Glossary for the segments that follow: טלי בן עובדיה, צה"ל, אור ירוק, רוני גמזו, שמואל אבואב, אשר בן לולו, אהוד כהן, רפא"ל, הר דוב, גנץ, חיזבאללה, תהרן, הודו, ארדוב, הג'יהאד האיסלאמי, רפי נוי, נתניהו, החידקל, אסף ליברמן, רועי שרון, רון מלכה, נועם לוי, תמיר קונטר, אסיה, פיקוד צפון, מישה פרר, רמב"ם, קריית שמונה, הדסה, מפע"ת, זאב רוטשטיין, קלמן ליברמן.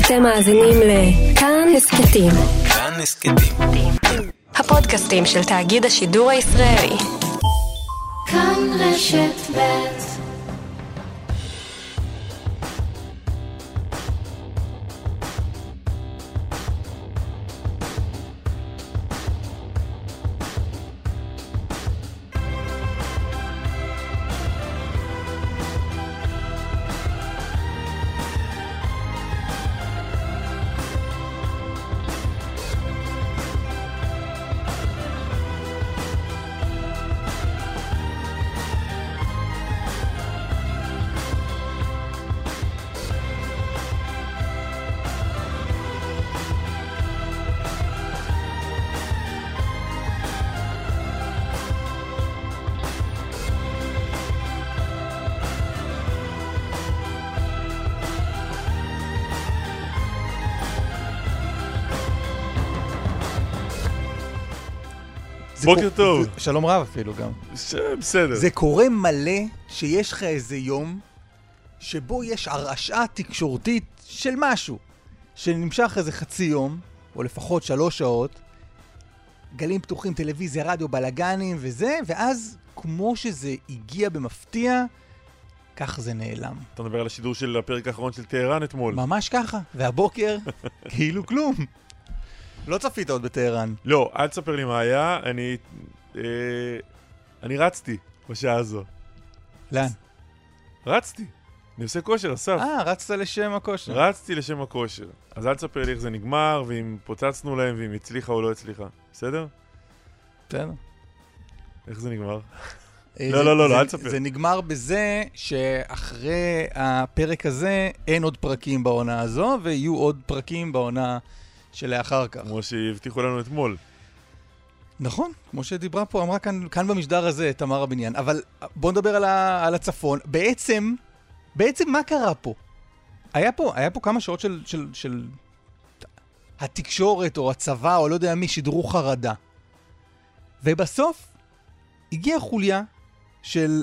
אתם מאזינים לכאן הסקטים. כאן הסקטים. הפודקאסטים של תאגיד השידור הישראלי. כאן רשת ב'. בוקר טוב. שלום רב אפילו גם. בסדר. זה קורה מלא שיש לך איזה יום שבו יש הרעשה תקשורתית של משהו, שנמשך איזה חצי יום, או לפחות 3 שעות, גלים פתוחים, טלוויזיה, רדיו, בלגנים וזה, ואז כמו שזה הגיע במפתיע, כך זה נעלם. אתה מדבר על השידור של הפרק האחרון של תהרן אתמול. ממש ככה, והבוקר כאילו כלום. לא צפית עוד בתהרן. לא, אל תספר לי מה היה, אני רצתי בשעה הזו. לאן? רצתי. אני עושה כושר, אסף. רצת לשם הכושר. רצתי לשם הכושר. אז אל תספר לי איך זה נגמר, ואם פוצצנו להם, ואם הצליחה או לא הצליחה. בסדר? בסדר. איך זה נגמר? לא, אל תספר. זה נגמר בזה שאחרי הפרק הזה אין עוד פרקים בעונה הזו, ויהיו עוד פרקים בעונה שלאחר כך. כמו שהבטיחו לנו אתמול. נכון, כמו שדיברה פה, אמרה כאן במשדר הזה, תמר הבניין. אבל בואו נדבר על הצפון. בעצם מה קרה פה? היה פה כמה שעות של התקשורת או הצבא או לא יודע מי שידרו חרדה. ובסוף הגיעה חוליה של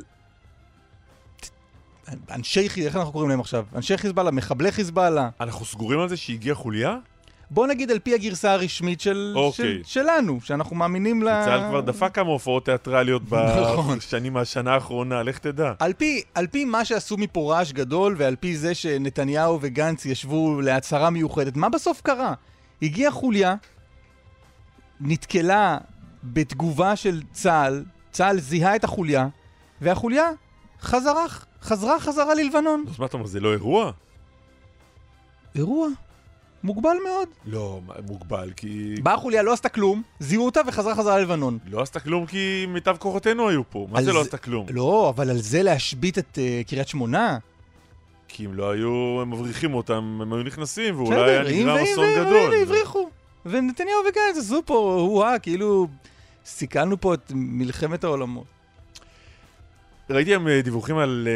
אנשי חיזבאללה, איך אנחנו קוראים להם עכשיו? אנשי חיזבאללה, מחבלי חיזבאללה. אנחנו סגורים על זה שהגיעה חוליה? בוא נגיד על פי הגרסה הרשמית שלנו, שאנחנו מאמינים לה. צה"ל כבר דפק כמה הופעות תיאטרליות בשנה האחרונה, לך תדע. על פי מה שעשו מפה רעש גדול, ועל פי זה שנתניהו וגנץ ישבו להצהרה מיוחדת, מה בסוף קרה? הגיעה חוליה, נתקלה בתגובה של צה"ל, צה"ל זיהה את החוליה, והחוליה חזרה ללבנון. זאת אומרת, זה לא אירוע? אירוע? מוגבל מאוד. לא, מוגבל כי... באה חוליה, לא עשתה כלום, זיהו אותה וחזרה חזרה ללבנון. לא עשתה כלום כי מיטב כוחותינו היו פה. מה זה לא עשתה כלום? לא, אבל על זה להשבית את קריית שמונה. כי אם לא היו, הם מבריחים אותם, הם היו נכנסים, ואולי היה נגרם אסון גדול. והבריחו. ונתניהו וגנץ עשו פה, כאילו, סיכלנו פה את מלחמת העולמות. ראיתי דיווחים על,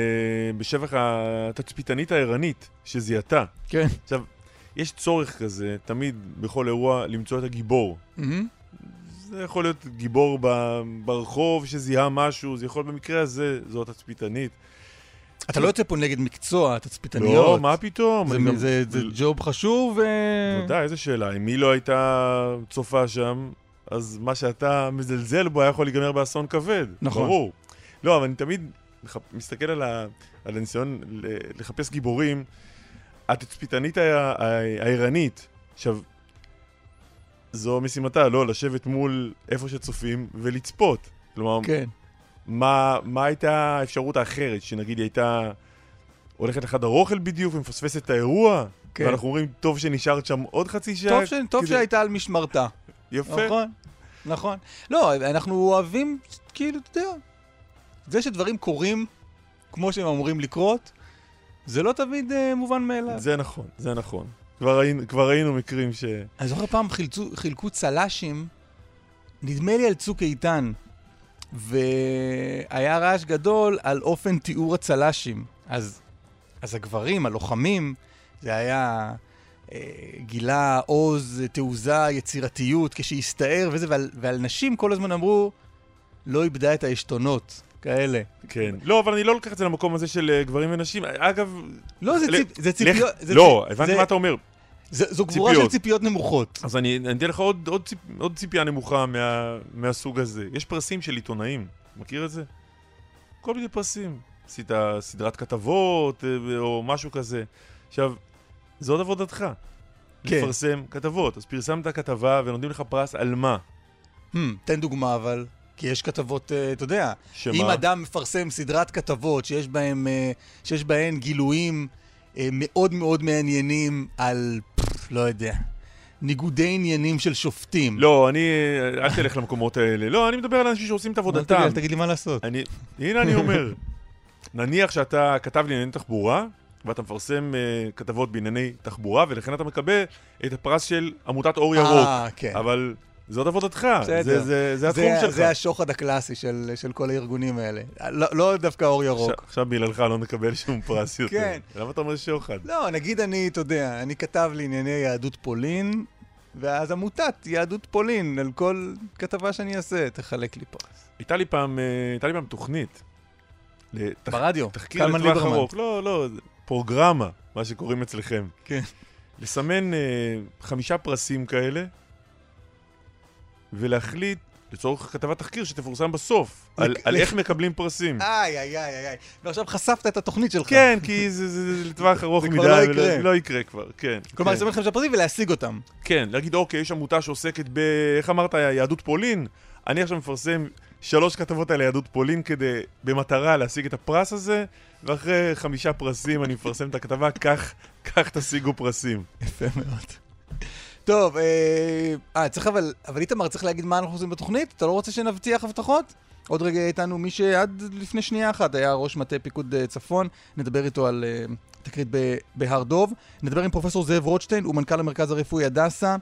בשבח התצפיתנית העירנית, שזיהתה. כן. עכשיו, יש צורך כזה, תמיד, בכל אירוע, למצוא את הגיבור. זה יכול להיות גיבור ברחוב שזיהה משהו, זה יכול במקרה הזה, זו התצפיתנית. אתה לא יוצא פה נגד מקצוע, התצפיתניות. לא, מה פתאום? זה ג'וב חשוב ו... תודה, איזה שאלה. אם היא לא הייתה צופה שם, אז מה שאתה מזלזל בו היה יכול להיגמר באסון כבד. נכון. ברור. לא, אבל אני תמיד מסתכל על הניסיון לחפש גיבורים, התצפיתנית העירנית, עכשיו, זו משימתה, לא, לשבת מול איפה שצופים ולצפות. כלומר, כן. מה הייתה האפשרות האחרת, שנגיד הייתה הולכת לחדר אוכל בדיוק ומפספסת את האירוע, כן. ואנחנו אומרים, טוב שנשארת שם עוד חצי שעה. טוב כדי... שהייתה על משמרתה. יפה. נכון. לא, אנחנו אוהבים, כאילו, אתה יודע, זה שדברים קורים כמו שהם אמורים לקרות, זה לא תמיד מובן מאליו. זה נכון, זה נכון. כבר ראינו מקרים ש... אני זוכר פעם חילקו צלשים, נדמה לי על צוק איתן, והיה רעש גדול על אופן תיאור הצלשים. אז הגברים, הלוחמים, זה היה גילה, עוז, תעוזה, יצירתיות, כשהסתער וזה, ועל נשים כל הזמן אמרו, לא איבדה את העשתונות. כאלה. כן. לא, אבל אני לא לוקח את זה למקום הזה של גברים ונשים. אגב... לא, זה ציפיות... לא, הבנתי מה אתה אומר. זו גבורה של ציפיות נמוכות. אז אני אתן לך עוד ציפייה נמוכה מהסוג הזה. יש פרסים של עיתונאים, מכיר את זה? כל מיני פרסים. עשית סדרת כתבות או משהו כזה. עכשיו, זו עוד עבודתך. לפרסם כתבות. אז פרסמת כתבה ונותנים לך פרס על מה? תן דוגמה אבל. כי יש כתבות, אתה יודע, אם אדם מפרסם סדרת כתבות שיש בהן גילויים מאוד מאוד מעניינים על, לא יודע, ניגודי עניינים של שופטים. לא, אני, אל תלך למקומות האלה. לא, אני מדבר על אנשים שעושים את עבודתם. אל תגיד לי מה לעשות. הנה אני אומר, נניח שאתה כתב לענייני תחבורה, ואתה מפרסם כתבות בענייני תחבורה, ולכן אתה מקבל את הפרס של עמותת אור ירוק. אבל... זאת עבודתך, זה התחום שלך. זה השוחד הקלאסי של כל הארגונים האלה. לא דווקא אור ירוק. עכשיו ביללך לא נקבל שום פרס יותר. כן. למה אתה אומר שוחד? לא, נגיד אני, אתה יודע, אני כתב לענייני יהדות פולין, ואז עמותת יהדות פולין, על כל כתבה שאני אעשה, תחלק לי פרס. הייתה לי פעם תוכנית. ברדיו, קלמן ליברמן. לא, פרוגרמה, מה שקוראים אצלכם. כן. לסמן 5 פרסים כאלה, ולהחליט, לצורך כתבת תחקיר שתפורסם בסוף, על איך מקבלים פרסים. איי. ועכשיו חשפת את התוכנית שלך. כן, כי זה לטווח ארוך מדי. זה כבר לא יקרה. לא יקרה כבר, כן. כלומר, לסמן 5 פרסים ולהשיג אותם. כן, להגיד, אוקיי, יש עמותה שעוסקת ב... איך אמרת, יהדות פולין? אני עכשיו מפרסם 3 כתבות על יהדות פולין כדי, במטרה, להשיג את הפרס הזה, ואחרי 5 פרסים אני מפרסם את הכתבה, כך תשיגו פרסים. יפה מאוד. טוב, צריך אבל איתמר, צריך להגיד מה אנחנו עושים בתוכנית? אתה לא רוצה שנבטיח הבטחות? עוד רגע איתנו מי שעד לפני שנייה אחת היה ראש מטה פיקוד צפון, נדבר איתו על תקרית בהר דוב, נדבר עם פרופסור זאב רוטשטיין, הוא מנכ"ל המרכז הרפואי הדסה,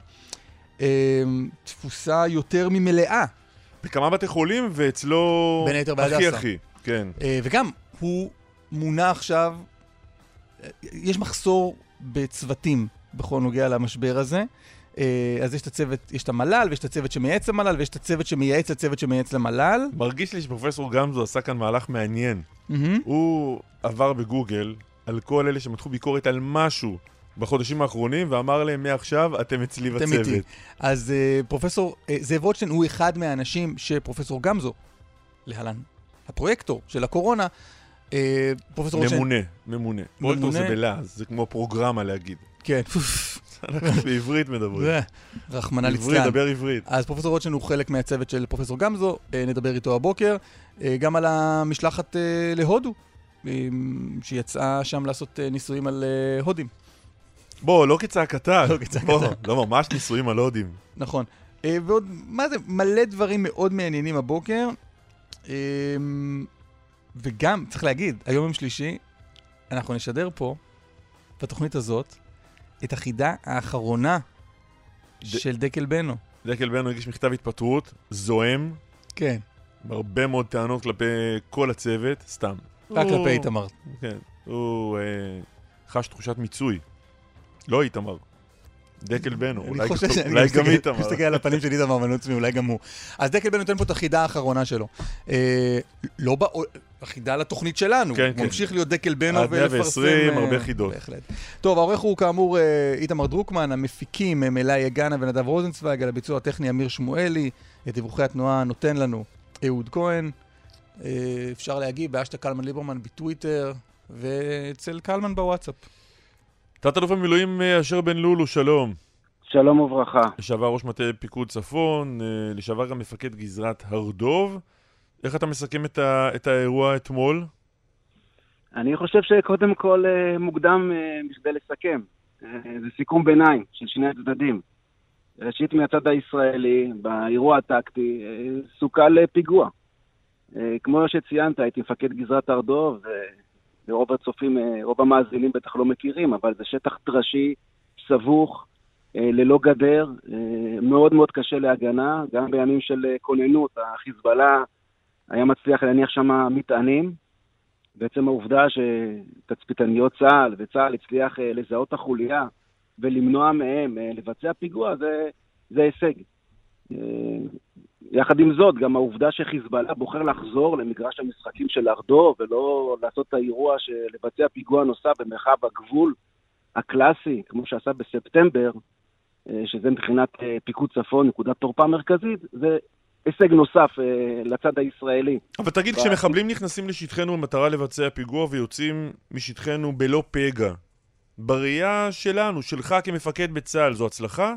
תפוסה יותר ממלאה. בכמה בתי חולים ואצלו... בין היתר בהדסה. אחי, כן. וגם, הוא מונה עכשיו, יש מחסור בצוותים. בכל נוגע למשבר הזה. אז יש את הצוות, יש את המלל, ויש את הצוות שמייעץ למלל, ויש את הצוות שמייעץ לצוות שמייעץ למלל. מרגיש לי שפרופסור גמזו עשה כאן מהלך מעניין. הוא עבר בגוגל על כל אלה שמתחו ביקורת על משהו בחודשים האחרונים, ואמר להם מעכשיו, אתם אצלי בצוות. אז פרופסור זאב רוטשטיין הוא אחד מהאנשים שפרופסור גמזו, להלן, הפרויקטור של הקורונה, פרופסור רוטשטיין... ממונה. פרויקטור זה בלעז, זה כמו פרוגרמה להגיד. כן. אנחנו בעברית מדברים. רחמנה לצלן. עברית, דבר עברית. אז פרופסור רוטשטיין הוא חלק מהצוות של פרופסור גמזו, נדבר איתו הבוקר, גם על המשלחת להודו, שיצאה שם לעשות ניסויים על הודים. בוא, לא כצעקתה. לא, ממש ניסויים על הודים. נכון. ועוד, מה זה? מלא דברים מאוד מעניינים הבוקר, וגם, צריך להגיד, היום עם שלישי, אנחנו נשדר פה, בתוכנית הזאת, את החידה האחרונה של דקל בנו. דקל בנו הגיש מכתב התפטרות, זוהם. כן. הרבה מאוד טענות כלפי כל הצוות, סתם. רק כלפי איתמר. כן. הוא חש תחושת מיצוי. לא איתמר. דקל בנו. אולי גם איתמר. מסתכל על הפנים של איתמר ונוצמי, אולי גם הוא. אז דקל בנו נותן פה את החידה האחרונה שלו. לא החידה לתוכנית שלנו. כן, כן. ממשיך להיות דקל בנו ולפרסם... עד 120, הרבה חידות. בהחלט. טוב, העורך הוא כאמור איתמר דרוקמן, המפיקים הם אלה יגנה ונדב רוזנצוויג, על הביצוע הטכני אמיר שמואלי, את דיווחי התנועה נותן לנו אהוד כהן, אפשר להגיב באשטג קלמן ליברמן בטוויטר, ואצל קלמן בוואטסאפ. תת-אלוף במילואים אשר בן לולו, שלום. שלום וברכה. לשעבר ראש מטה פיקוד צפון, לשעבר גם מפקד גזרת הר דוב. איך אתה מסכם את האירוע אתמול? אני חושב שקודם כל מוקדם בכדי לסכם. זה סיכום ביניים של שני הצדדים. ראשית מהצד הישראלי, באירוע הטקטי, סוכה לפיגוע. כמו שציינת, הייתי מפקד גזרת הר דוב, ורוב הצופים, רוב המאזינים בטח לא מכירים, אבל זה שטח תרשי, סבוך, ללא גדר, מאוד מאוד קשה להגנה, גם בימים של כוננות, החיזבאללה, היה מצליח להניח שם מטענים. בעצם העובדה שתצפיתניות צה"ל וצה"ל הצליח לזהות החוליה ולמנוע מהם לבצע פיגוע, זה הישג. יחד עם זאת, גם העובדה שחיזבאללה בוחר לחזור למגרש המשחקים של ארדו ולא לעשות את האירוע של לבצע פיגוע נוסף במרחב הגבול, הקלאסי, כמו שעשה בספטמבר, שזה מבחינת פיקוד צפון, נקודת תורפה מרכזית, זה הישג נוסף לצד הישראלי. אבל תגיד, כשמחבלים נכנסים לשטחנו במטרה לבצע פיגוע ויוצאים משטחנו בלא פגע, בראייה שלנו, שלך כמפקד בצה"ל, זו הצלחה?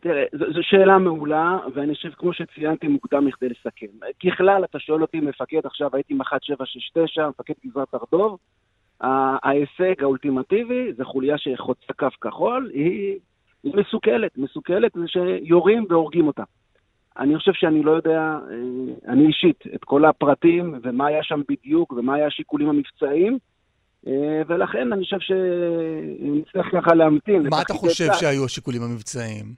תראה, זו שאלה מעולה, ואני חושב, כמו שציינתי, מוקדם מכדי לסכם. ככלל, אתה שואל אותי, מפקד, עכשיו הייתי מ-1769, מפקד גזרת ארדוב, ההישג האולטימטיבי, זו חוליה שחוצה קו כחול, היא מסוכלת, מסוכלת זה שיורים והורגים אותה. אני חושב שאני לא יודע, אני אישית, את כל הפרטים, ומה היה שם בדיוק, ומה היה השיקולים המבצעיים, ולכן אני חושב שנצטרך ככה להמתין. מה אתה חושב שהיו השיקולים המבצעיים?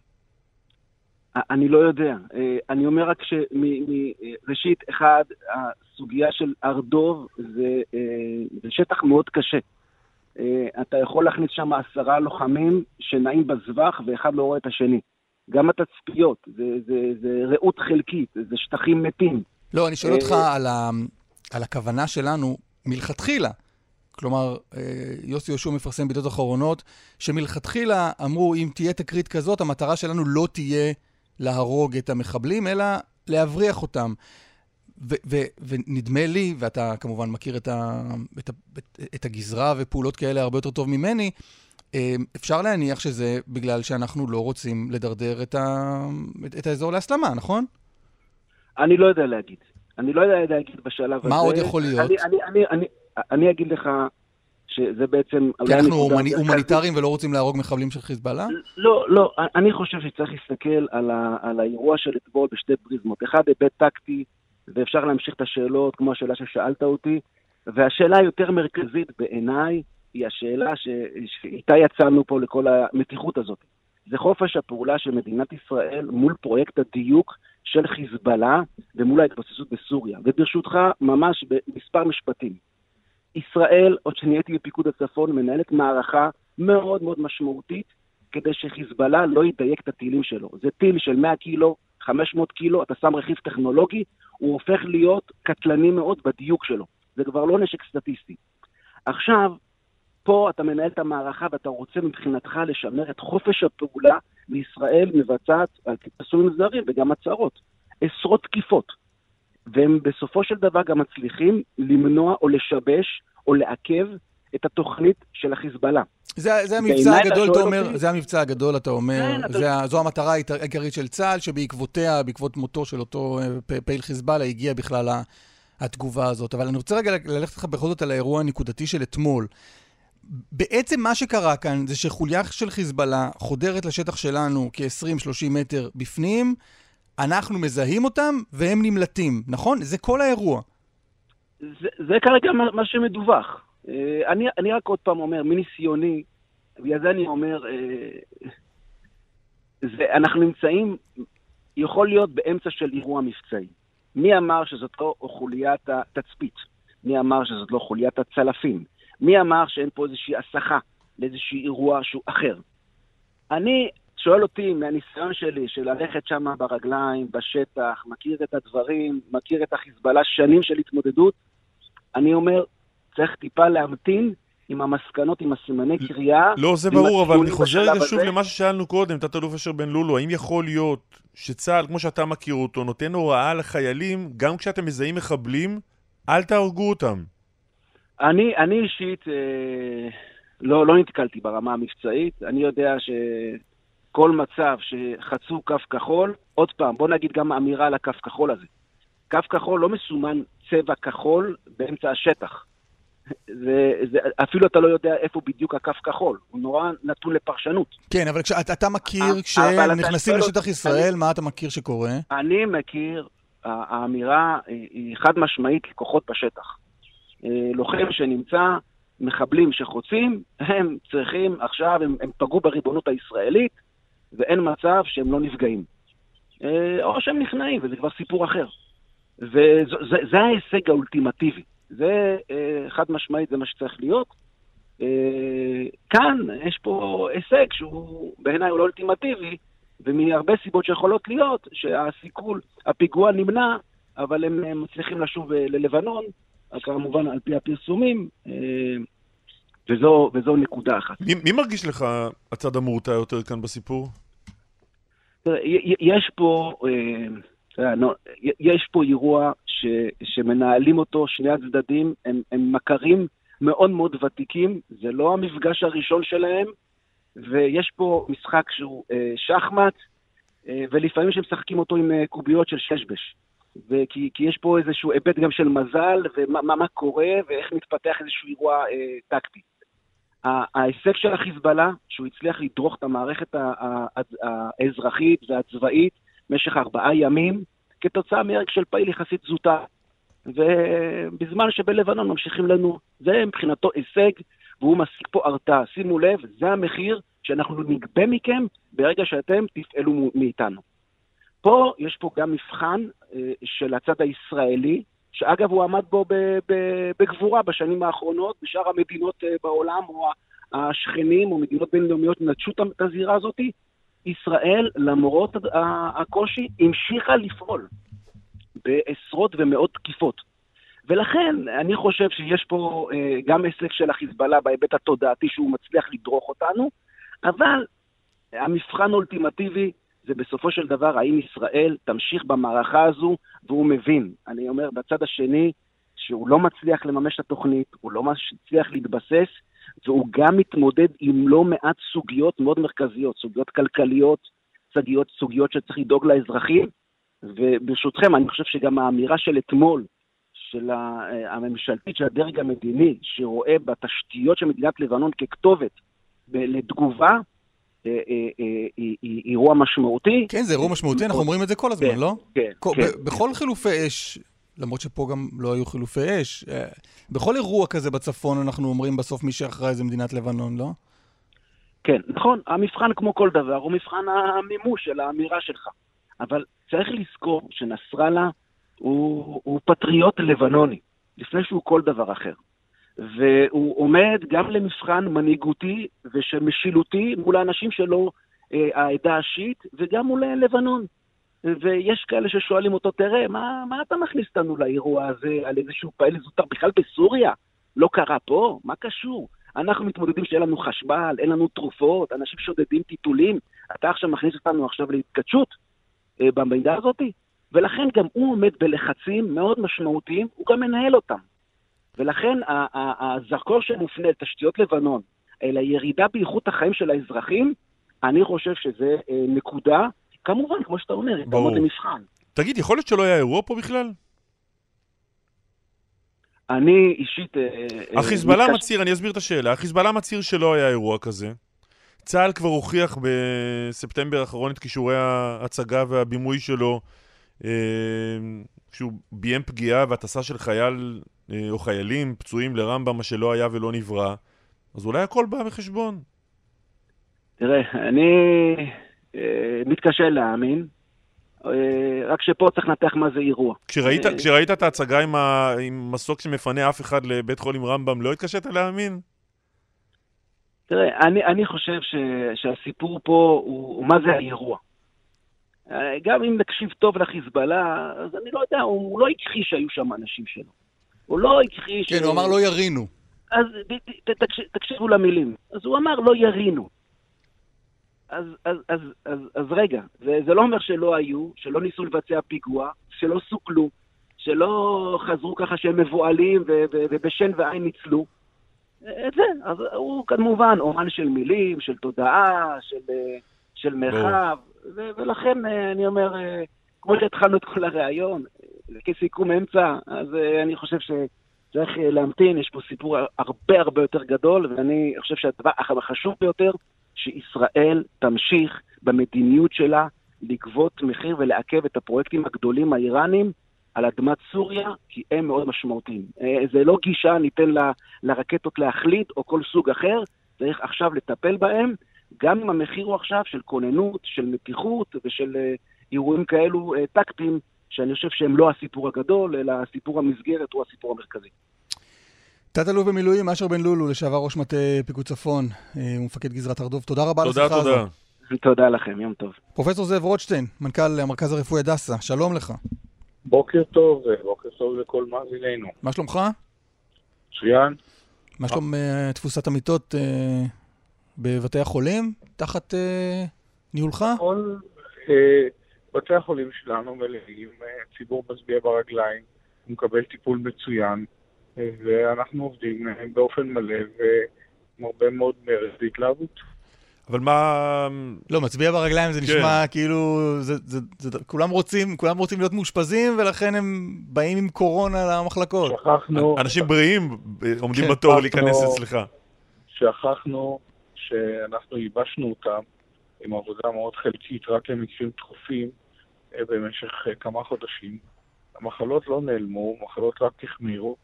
אני לא יודע. אני אומר רק שראשית אחד, הסוגיה של ארדוב זה שטח מאוד קשה. אתה יכול להכניס שם 10 לוחמים שנעים בזבח ואחד לא רואה את השני. גם התצפיות, זה ראות חלקית, זה שטחים מתים. לא, אני שואל אותך על הכוונה שלנו מלכתחילה. כלומר, יוסי יהושע מפרסם בידיעות אחרונות, שמלכתחילה אמרו, אם תהיה תקרית כזאת, המטרה שלנו לא תהיה להרוג את המחבלים, אלא להבריח אותם. ונדמה לי, ואתה כמובן מכיר את הגזרה ופעולות כאלה הרבה יותר טוב ממני, אפשר להניח שזה בגלל שאנחנו לא רוצים לדרדר את האזור להסלמה, נכון? אני לא יודע להגיד. אני לא יודע להגיד בשלב הזה. מה עוד יכול להיות? אני אגיד לך שזה בעצם... כי אנחנו הומניטריים ולא רוצים להרוג מחבלים של חיזבאללה? לא, לא. אני חושב שצריך להסתכל על האירוע של אתמול בשתי פריזמות. אחד, היבט טקטי, ואפשר להמשיך את השאלות, כמו השאלה ששאלת אותי. והשאלה היותר מרכזית בעיניי היא השאלה שאיתה יצאנו פה לכל המתיחות הזאת. זה חופש הפעולה של מדינת ישראל מול פרויקט הדיוק של חיזבאללה ומול ההתבססות בסוריה. וברשותך, ממש במספר משפטים. ישראל, עוד שנהייתי בפיקוד הצפון, מנהלת מערכה מאוד מאוד משמעותית, כדי שחיזבאללה לא ידייק את הטילים שלו. זה טיל של 100 קילו, 500 קילו, אתה שם רכיב טכנולוגי, הוא הופך להיות קטלני מאוד בדיוק שלו. זה כבר לא נשק סטטיסטי. עכשיו, פה אתה מנהל את המערכה, ואתה רוצה מבחינתך לשמר את חופש הפעולה, וישראל מבצעת על טיפסויים זרים וגם הצהרות. עשרות תקיפות. והם בסופו של דבר גם מצליחים למנוע או לשבש או לעכב את התוכנית של החיזבאללה. זה המבצע הגדול, אתה אומר, זה המבצע הגדול, אתה אומר, זו המטרה העיקרית של צה"ל, שבעקבותיה, בעקבות מותו של אותו פעיל חיזבאללה, הגיעה בכלל התגובה הזאת. אבל אני רוצה רגע ללכת לך בכל זאת על האירוע הנקודתי של אתמול. בעצם מה שקרה כאן זה שחוליה של חיזבאללה חודרת לשטח שלנו כ-20-30 מטר בפנים, אנחנו מזהים אותם והם נמלטים, נכון? זה כל האירוע. זה כרגע מה שמדווח. אני רק עוד פעם אומר, מניסיוני, וזה אני אומר, אנחנו נמצאים, יכול להיות באמצע של אירוע מבצעי. מי אמר שזאת לא חוליית התצפית? מי אמר שזאת לא חוליית הצלפים? מי אמר שאין פה איזושהי השכה לאיזושהי אירוע שהוא אחר? אני... שואל אותי מהניסיון שלי, של ללכת שם ברגליים, בשטח, מכיר את הדברים, מכיר את החיזבאללה, שנים של התמודדות, אני אומר, צריך טיפה להמתין עם המסקנות, עם הסימני קריאה. לא, זה ברור, אבל אני חוזר שוב למה ששאלנו קודם, תת-אלוף אשר בן לולו, האם יכול להיות שצה"ל, כמו שאתה מכיר אותו, נותן הוראה לחיילים, גם כשאתם מזהים מחבלים, אל תהרגו אותם? אני אישית לא נתקלתי ברמה המבצעית, אני יודע ש... כל מצב שחצו קו כחול, עוד פעם, בוא נגיד גם אמירה על הקו כחול הזה. קו כחול לא מסומן צבע כחול באמצע השטח. אפילו אתה לא יודע איפה בדיוק הקו כחול. הוא נורא נתון לפרשנות. כן, אבל אתה מכיר כשנכנסים לשטח ישראל, מה אתה מכיר שקורה? אני מכיר, האמירה היא חד משמעית לכוחות בשטח. לוחם שנמצא, מחבלים שחוצים, הם צריכים עכשיו, הם פגעו בריבונות הישראלית, ואין מצב שהם לא נפגעים. או שהם נכנעים, וזה כבר סיפור אחר. וזה ההישג האולטימטיבי. זה חד משמעית, זה מה שצריך להיות. כאן יש פה הישג שהוא בעיניי הוא לא אולטימטיבי, ומהרבה סיבות שיכולות להיות, שהסיכול, הפיגוע נמנע, אבל הם מצליחים לשוב ללבנון, כמובן על פי הפרסומים. וזו נקודה אחת. מי מרגיש לך הצד המורתע יותר כאן בסיפור? יש פה אירוע שמנהלים אותו שני הצדדים, הם מכרים מאוד מאוד ותיקים, זה לא המפגש הראשון שלהם, ויש פה משחק שהוא שחמט, ולפעמים שמשחקים אותו עם קוביות של ששבש. כי יש פה איזשהו היבט גם של מזל, ומה קורה, ואיך מתפתח איזשהו אירוע טקטי. ההישג של החיזבאללה, שהוא הצליח לדרוך את המערכת האזרחית והצבאית, במשך 4 ימים, כתוצאה מהרג של פעיל יחסית זוטה. ובזמן שבלבנון ממשיכים לנו, זה מבחינתו הישג, והוא משיג פה הרתעה. שימו לב, זה המחיר שאנחנו נגבה מכם, ברגע שאתם תפעלו מאיתנו. פה יש פה גם מבחן של הצד הישראלי, שאגב הוא עמד בו בגבורה בשנים האחרונות, בשאר המדינות בעולם או השכנים או מדינות בינלאומיות נטשו את הזירה הזאת, ישראל למרות הקושי המשיכה לפעול בעשרות ומאות תקיפות. ולכן אני חושב שיש פה גם הישג של החיזבאללה בהיבט התודעתי שהוא מצליח לדרוך אותנו, אבל המבחן האולטימטיבי זה בסופו של דבר, האם ישראל תמשיך במערכה הזו, והוא מבין. אני אומר, בצד השני, שהוא לא מצליח לממש את התוכנית, הוא לא מצליח להתבסס, והוא גם מתמודד עם לא מעט סוגיות מאוד מרכזיות, סוגיות כלכליות, סוגיות שצריך לדאוג לאזרחים, וברשותכם, אני חושב שגם האמירה של אתמול, של הממשלתית, של הדרג המדיני, שרואה בתשתיות של מדינת לבנון ככתובת לתגובה, אירוע משמעותי. כן, זה אירוע משמעותי, אנחנו אומרים את זה כל הזמן, לא? כן. בכל חילופי אש, למרות שפה גם לא היו חילופי אש, בכל אירוע כזה בצפון אנחנו אומרים בסוף מי שאחראי זה מדינת לבנון, לא? כן, נכון. המבחן כמו כל דבר הוא מבחן המימוש של האמירה שלך. אבל צריך לזכור שנסראללה הוא פטריוט לבנוני, לפני שהוא כל דבר אחר. והוא עומד גם למבחן מנהיגותי ושמשילותי מול האנשים שלו, העדה השיעית, וגם מול לבנון. ויש כאלה ששואלים אותו, תראה, מה אתה מכניס אותנו לאירוע הזה על איזשהו פעיל זוטר? בכלל בסוריה? לא קרה פה? מה קשור? אנחנו מתמודדים שאין לנו חשמל, אין לנו תרופות, אנשים שודדים טיטולים, אתה עכשיו מכניס אותנו עכשיו להתקדשות במידע הזאת? ולכן גם הוא עומד בלחצים מאוד משמעותיים, הוא גם מנהל אותם. ולכן הזרקור שמופנה לתשתיות לבנון, אלא ירידה באיכות החיים של האזרחים, אני חושב שזה נקודה, כמובן, כמו שאתה אומר, היא תעמוד למבחן. תגיד, יכול להיות שלא היה אירוע פה בכלל? אני אישית... החיזבאללה מצהיר, אני אסביר את השאלה, החיזבאללה מצהיר שלא היה אירוע כזה. צה"ל כבר הוכיח בספטמבר האחרון את כישורי ההצגה והבימוי שלו, שהוא ביים פגיעה והטסה של חייל... או חיילים פצועים לרמב"ם, מה שלא היה ולא נברא, אז אולי הכל בא בחשבון. תראה, אני מתקשה להאמין, רק שפה צריך לנתח מה זה אירוע. כשראית את ההצגה עם מסוק שמפנה אף אחד לבית חולים רמב"ם, לא התקשית להאמין? תראה, אני חושב שהסיפור פה הוא מה זה האירוע. גם אם נקשיב טוב לחיזבאללה, אז אני לא יודע, הוא לא הכחיש שהיו שם אנשים שלו. הוא לא הכחיש... כן, הוא אמר לא ירינו. אז תקשיבו למילים. אז הוא אמר לא ירינו. אז רגע, זה לא אומר שלא היו, שלא ניסו לבצע פיגוע, שלא סוכלו, שלא חזרו ככה שהם מבועלים ובשן ועין ניצלו. את זה, אז הוא כמובן אומן של מילים, של תודעה, של מרחב, ולכן אני אומר, כמו שהתחלנו את כל הרעיון, כסיכום אמצע, אז אני חושב שצריך להמתין, יש פה סיפור הרבה הרבה יותר גדול, ואני חושב שהדבר החשוב ביותר, שישראל תמשיך במדיניות שלה לגבות מחיר ולעכב את הפרויקטים הגדולים האיראנים על אדמת סוריה, כי הם מאוד משמעותיים. זה לא גישה ניתן לרקטות להחליט או כל סוג אחר, צריך עכשיו לטפל בהם, גם אם המחיר הוא עכשיו של כוננות, של מתיחות ושל אירועים כאלו טקטיים, שאני חושב שהם לא הסיפור הגדול, אלא הסיפור המסגרת הוא הסיפור המרכזי. תת-אלוף במילואים, אשר בן לולו, לשעבר ראש מטה פיקוד צפון, ומפקד גזרת הרדוף. תודה רבה על השיחה הזו. תודה לכם, יום טוב. פרופסור זאב רוטשטיין, מנכ"ל המרכז הרפואי הדסה, שלום לך. בוקר טוב, בוקר טוב לכל מאזינינו. מה שלומך? מצוין. מה שלום תפוסת המיטות בבתי החולים, תחת ניהולך? כל בתי החולים שלנו מלאים, ציבור מצביע ברגליים, הוא מקבל טיפול מצוין, ואנחנו עובדים באופן מלא ומרבה מאוד מרץ והתלהבות. אבל מה... לא, מצביע ברגליים זה נשמע כאילו... כולם רוצים להיות מאושפזים, ולכן הם באים עם קורונה למחלקות. אנשים בריאים עומדים בתור להיכנס אצלך. שכחנו שאנחנו ייבשנו אותם עם עבודה מאוד חלקית, רק למקרים דחופים במשך כמה חודשים. המחלות לא נעלמו, המחלות רק החמירו.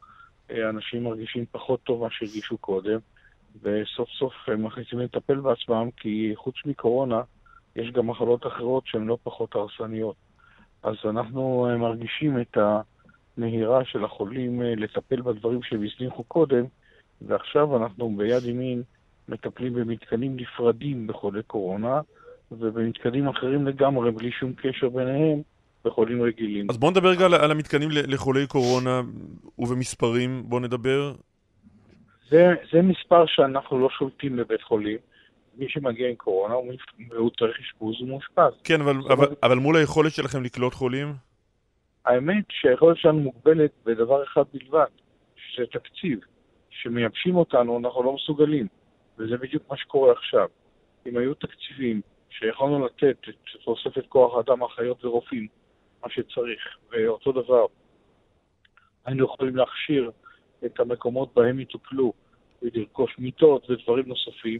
אנשים מרגישים פחות טוב מה שהרגישו קודם. וסוף סוף הם מחליטים לטפל בעצמם, כי חוץ מקורונה יש גם מחלות אחרות שהן לא פחות הרסניות. אז אנחנו מרגישים את הנהירה של החולים לטפל בדברים שהם הזניחו קודם, ועכשיו אנחנו ביד ימין מטפלים במתקנים נפרדים בחולי קורונה, ובמתקנים אחרים לגמרי, בלי שום קשר ביניהם, בחולים רגילים. אז בואו נדבר רגע על המתקנים לחולי קורונה ובמספרים, בואו נדבר... זה מספר שאנחנו לא שולטים לבית חולים. מי שמגיע עם קורונה הוא צריך אשפוז ומאושפז. כן, אבל מול היכולת שלכם לקלוט חולים? האמת שהיכולת שלנו מוגבלת בדבר אחד בלבד, שזה תקציב. שמייבשים אותנו אנחנו לא מסוגלים, וזה בדיוק מה שקורה עכשיו. אם היו תקציבים שיכולנו לתת את תוספת כוח אדם, אחיות ורופאים, מה שצריך, ואותו דבר, היינו יכולים להכשיר את המקומות בהם יטופלו, ולרכוש מיטות ודברים נוספים,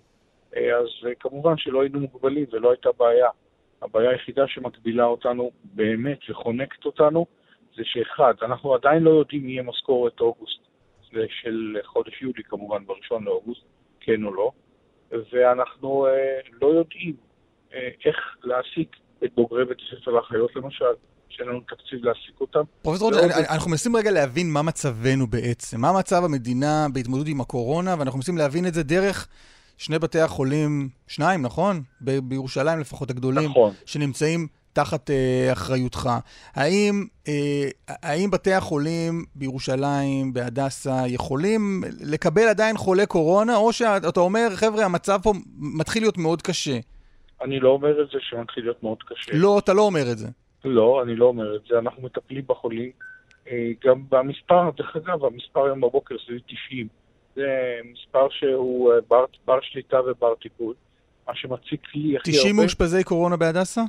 אז כמובן שלא היינו מוגבלים ולא הייתה בעיה. הבעיה היחידה שמקבילה אותנו באמת וחונקת אותנו, זה שאחד, אנחנו עדיין לא יודעים יהיה משכורת אוגוסט, זה של חודש יולי כמובן, בראשון לאוגוסט, כן או לא, ואנחנו לא יודעים איך להעסיק את בוגרי בית ספר לאחיות למשל, שאין לנו תקציב להסיק אותם. פרופסור רוטשטיין, אנחנו מנסים רגע להבין מה מצבנו בעצם, מה מצב המדינה בהתמודדות עם הקורונה, ואנחנו מנסים להבין את זה דרך שני בתי החולים, שניים, נכון? בירושלים לפחות הגדולים, שנמצאים תחת אחריותך. האם בתי החולים בירושלים, בהדסה, יכולים לקבל עדיין חולי קורונה, או שאתה אומר, חבר'ה, המצב פה מתחיל להיות מאוד קשה? אני לא אומר את זה שמתחיל להיות מאוד קשה. לא, אתה לא אומר את זה. לא, אני לא אומר את זה. אנחנו מטפלים בחולים. גם במספר, דרך אגב, המספר היום בבוקר זה 90. זה מספר שהוא בר שליטה ובר טיפול. מה שמציק לי הכי הרבה... 90 מאושפזי קורונה בהדסה?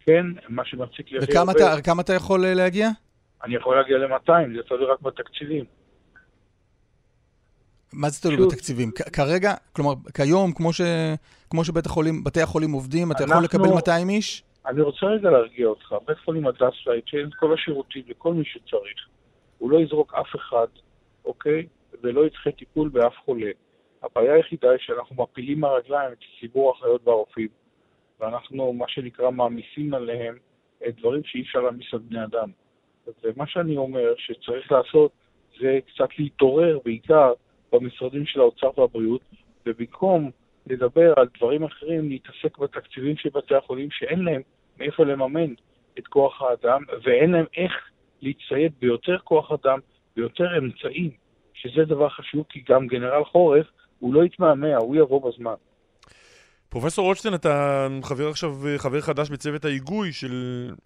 כן, מה שמציק לי הכי הרבה... וכמה אתה יכול להגיע? אני יכול להגיע ל-200, זה תלוי רק בתקציבים. מה זה תלוי בתקציבים? כרגע, כלומר, כיום, כמו שבתי החולים עובדים, אתה יכול לקבל 200 איש? אני רוצה רגע להרגיע אותך, בית חולים הדסה ייתן את כל השירותים לכל מי שצריך. הוא לא יזרוק אף אחד, אוקיי? ולא ידחה טיפול באף חולה. הבעיה היחידה היא שאנחנו מפילים מהרגליים את ציבור האחיות והרופאים, ואנחנו, מה שנקרא, מעמיסים עליהם את דברים שאי אפשר להעמיס על בני אדם. ומה שאני אומר שצריך לעשות זה קצת להתעורר, בעיקר במשרדים של האוצר והבריאות, ובמקום לדבר על דברים אחרים, להתעסק בתקציבים של בתי החולים שאין להם מאיפה לממן את כוח האדם, ואין להם איך להצטייד ביותר כוח אדם, ביותר אמצעים, שזה דבר חשוב, כי גם גנרל חורף, הוא לא יתמהמה, הוא יבוא בזמן. פרופסור רוטשטיין, אתה חבר עכשיו, חבר חדש בצוות ההיגוי של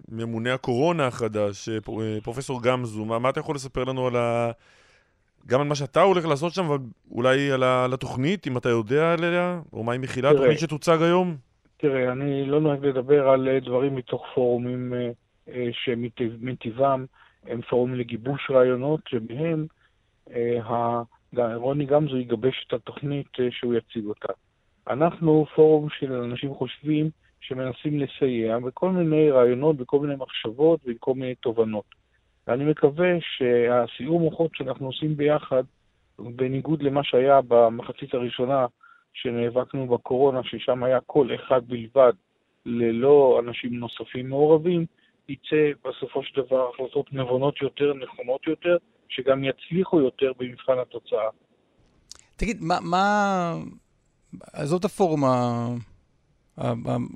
ממונה הקורונה החדש, פרופסור גמזו, מה אתה יכול לספר לנו על גם על מה שאתה הולך לעשות שם, ואולי על התוכנית, אם אתה יודע עליה, או מה היא מכילה, התוכנית שתוצג היום? תראה, אני לא נוהג לדבר על דברים מתוך פורומים שמטבעם, הם פורומים לגיבוש רעיונות, שבהם רוני גמזו יגבש את התוכנית שהוא יציג אותה. אנחנו פורום של אנשים חושבים שמנסים לסייע בכל מיני רעיונות, בכל מיני מחשבות, בכל מיני תובנות. ואני מקווה שהסיום מוחות שאנחנו עושים ביחד, בניגוד למה שהיה במחצית הראשונה שנאבקנו בקורונה, ששם היה כל אחד בלבד, ללא אנשים נוספים מעורבים, ייצא בסופו של דבר החלטות נבונות יותר, נכונות יותר, שגם יצליחו יותר במבחן התוצאה. תגיד, זאת הפורום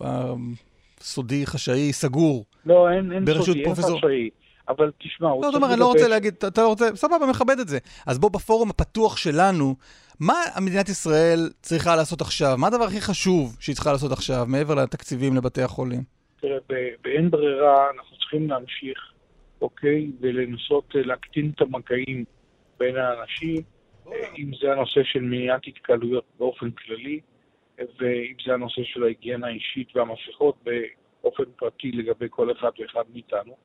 הסודי, חשאי, סגור? לא, אין סודי, אין חשאי. אבל תשמע, לא, אתה אומר, אני לא רוצה להגיד, אתה לא רוצה, סבבה, מכבד את זה. אז בוא בפורום הפתוח שלנו, מה מדינת ישראל צריכה לעשות עכשיו? מה הדבר הכי חשוב שהיא צריכה לעשות עכשיו, מעבר לתקציבים לבתי החולים? תראה, באין ברירה אנחנו צריכים להמשיך, אוקיי? ולנסות להקטין את המגעים בין האנשים, אם זה הנושא של מניעת התקהלויות באופן כללי, ואם זה הנושא של ההיגיינה האישית והמסכות באופן פרטי לגבי כל אחד ואחד מאיתנו.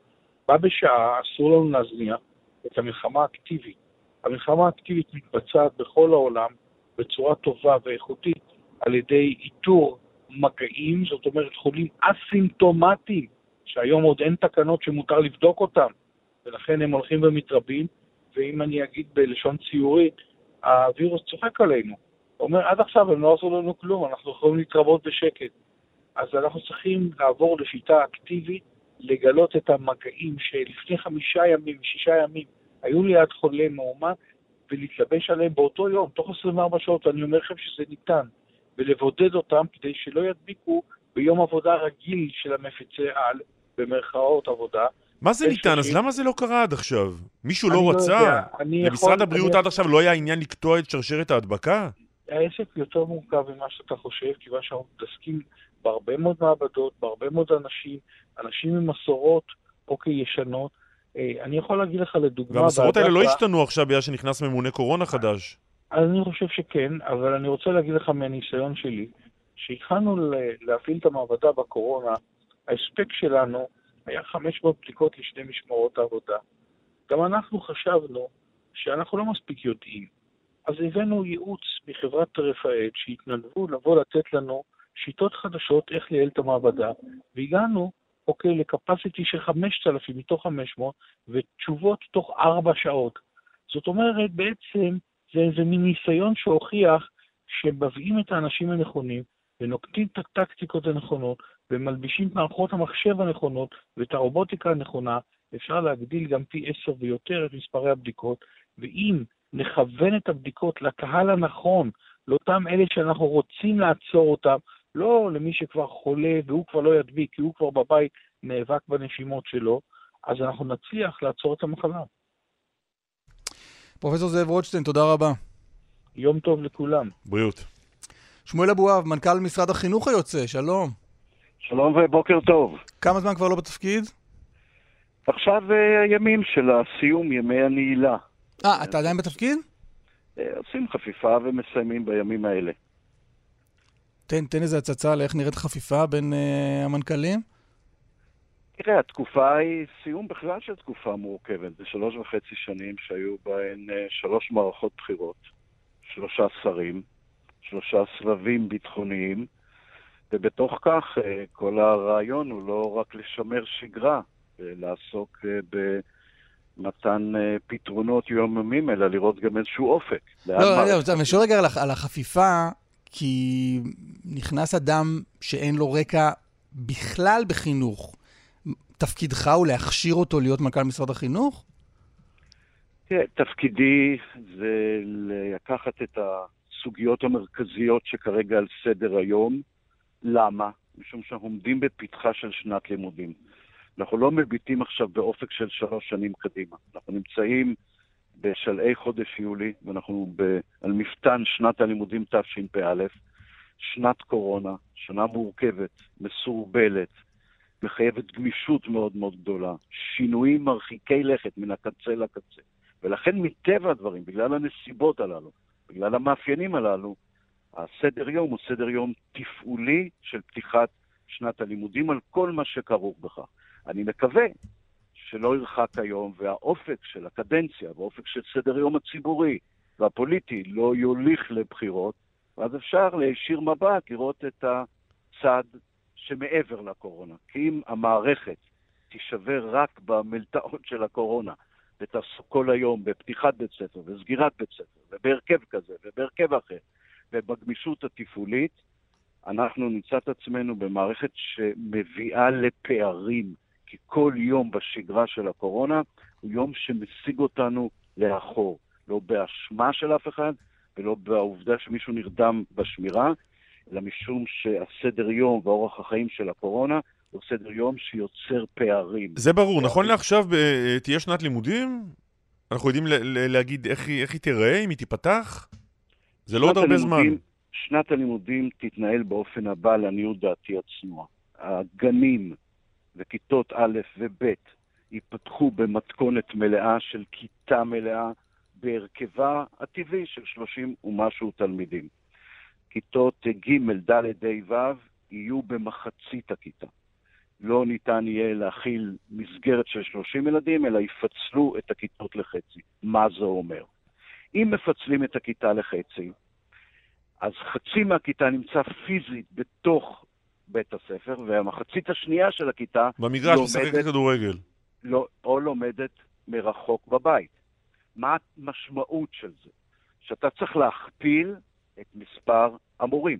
בה בשעה אסור לנו להזניח את המלחמה האקטיבית. המלחמה האקטיבית מתבצעת בכל העולם בצורה טובה ואיכותית על ידי איתור מגעים, זאת אומרת חולים אסימפטומטיים, שהיום עוד אין תקנות שמותר לבדוק אותם, ולכן הם הולכים ומתרבים, ואם אני אגיד בלשון ציורית, הווירוס צוחק עלינו. הוא אומר, עד עכשיו הם לא עשו לנו כלום, אנחנו יכולים להתרבות בשקט. אז אנחנו צריכים לעבור לשיטה אקטיבית, לגלות את המגעים שלפני 5 ימים, 6 ימים, היו ליד חולה מאומת, ולהתלבש עליהם באותו יום, תוך 24 שעות, אני אומר לכם שזה ניתן, ולבודד אותם כדי שלא ידביקו ביום עבודה רגיל של המפיצי על, במרכאות עבודה. מה זה ניתן? אז למה זה לא קרה עד עכשיו? מישהו לא רצה? למשרד הבריאות עד עכשיו לא היה עניין לקטוע את שרשרת ההדבקה? העסק יותר מורכב ממה שאתה חושב, כיוון שאנחנו מתעסקים בהרבה מאוד מעבדות, בהרבה מאוד אנשים, אנשים עם מסורות, אוקיי, ישנות. אני יכול להגיד לך לדוגמה... והמסורות האלה לא השתנו עכשיו בגלל שנכנס ממונה קורונה חדש. אז אני חושב שכן, אבל אני רוצה להגיד לך מהניסיון שלי, שהתחלנו להפעיל את המעבדה בקורונה, ההספק שלנו היה 500 בדיקות לשני משמרות העבודה. גם אנחנו חשבנו שאנחנו לא מספיק יודעים. אז הבאנו ייעוץ מחברת רפא"ל שהתנדבו לבוא לתת לנו שיטות חדשות איך לייעל את המעבדה, והגענו, אוקיי, לקפסיטי של 5,000 מתוך 500, ותשובות תוך 4 שעות. זאת אומרת, בעצם זה מין ניסיון שהוכיח שמביאים את האנשים הנכונים, ונוקטים את הטקטיקות הנכונות, ומלבישים את מערכות המחשב הנכונות, ואת הרובוטיקה הנכונה, אפשר להגדיל גם פי 10 ויותר את מספרי הבדיקות, ואם נכוון את הבדיקות לקהל הנכון, לאותם אלה שאנחנו רוצים לעצור אותם, לא למי שכבר חולה והוא כבר לא ידביק, כי הוא כבר בבית נאבק בנשימות שלו, אז אנחנו נצליח לעצור את המחלה. פרופסור זאב רוטשטיין, תודה רבה. יום טוב לכולם. בריאות. שמואל אבואב, מנכ"ל משרד החינוך היוצא, שלום. שלום ובוקר טוב. כמה זמן כבר לא בתפקיד? עכשיו הימים של הסיום, ימי הנעילה. אתה עדיין בתפקיד? עושים חפיפה ומסיימים בימים האלה. תן איזה הצצה לאיך נראית חפיפה בין המנכ"לים? תראה, התקופה היא סיום בכלל של תקופה מורכבת. זה 3.5 שנים שהיו בהן 3 מערכות בחירות, 3 שרים, 3 סבבים ביטחוניים, ובתוך כך כל הרעיון הוא לא רק לשמר שגרה, לעסוק מתן פתרונות יומיומיים, אלא לראות גם איזשהו אופק. לא, אני שואל רגע על החפיפה, כי נכנס אדם שאין לו רקע בכלל בחינוך. תפקידך הוא להכשיר אותו להיות מנכ"ל משרד החינוך? כן, תפקידי זה לקחת את הסוגיות המרכזיות שכרגע על סדר היום. למה? משום שאנחנו עומדים בפתחה של שנת לימודים. אנחנו לא מביטים עכשיו באופק של 3 שנים קדימה. אנחנו נמצאים בשלהי חודש יולי, ואנחנו על מפתן שנת הלימודים תשפ"א, שנת קורונה, שנה מורכבת, מסורבלת, מחייבת גמישות מאוד מאוד גדולה, שינויים מרחיקי לכת מן הקצה לקצה. ולכן מטבע הדברים, בגלל הנסיבות הללו, בגלל המאפיינים הללו, הסדר יום הוא סדר יום תפעולי של פתיחת שנת הלימודים על כל מה שכרוך בכך. אני מקווה שלא ירחק היום, והאופק של הקדנציה, והאופק של סדר יום הציבורי והפוליטי לא יוליך לבחירות, ואז אפשר להישיר מבט, לראות את הצד שמעבר לקורונה. כי אם המערכת תישבר רק במלטעות של הקורונה, ותעסוק כל היום בפתיחת בית ספר וסגירת בית ספר, ובהרכב כזה ובהרכב אחר, ובגמישות התפעולית, אנחנו נמצא את עצמנו במערכת שמביאה לפערים, כי כל יום בשגרה של הקורונה הוא יום שמשיג אותנו לאחור, לא באשמה של אף אחד, ולא בעובדה שמישהו נרדם בשמירה, אלא משום שהסדר יום ואורח החיים של הקורונה הוא סדר יום שיוצר פערים. זה ברור, נכון לעכשיו תהיה שנת לימודים? אנחנו יודעים להגיד איך היא תיראה, אם היא תיפתח? זה לא עוד הרבה זמן. שנת הלימודים תתנהל באופן הבא לעניות דעתי עצמה. הגנים וכיתות א' וב' ייפתחו במתכונת מלאה של כיתה מלאה בהרכבה הטבעי של 30 ומשהו תלמידים. כיתות ג' ד' ו' יהיו במחצית הכיתה. לא ניתן יהיה להכיל מסגרת של 30 ילדים, אלא יפצלו את הכיתות לחצי. מה זה אומר? אם מפצלים את הכיתה לחצי, אז חצי מהכיתה נמצא פיזית בתוך בית הספר, והמחצית השנייה של הכיתה במגרש משחקת כדורגל. לא, או לומדת מרחוק בבית. מה המשמעות של זה? שאתה צריך להכפיל את מספר המורים.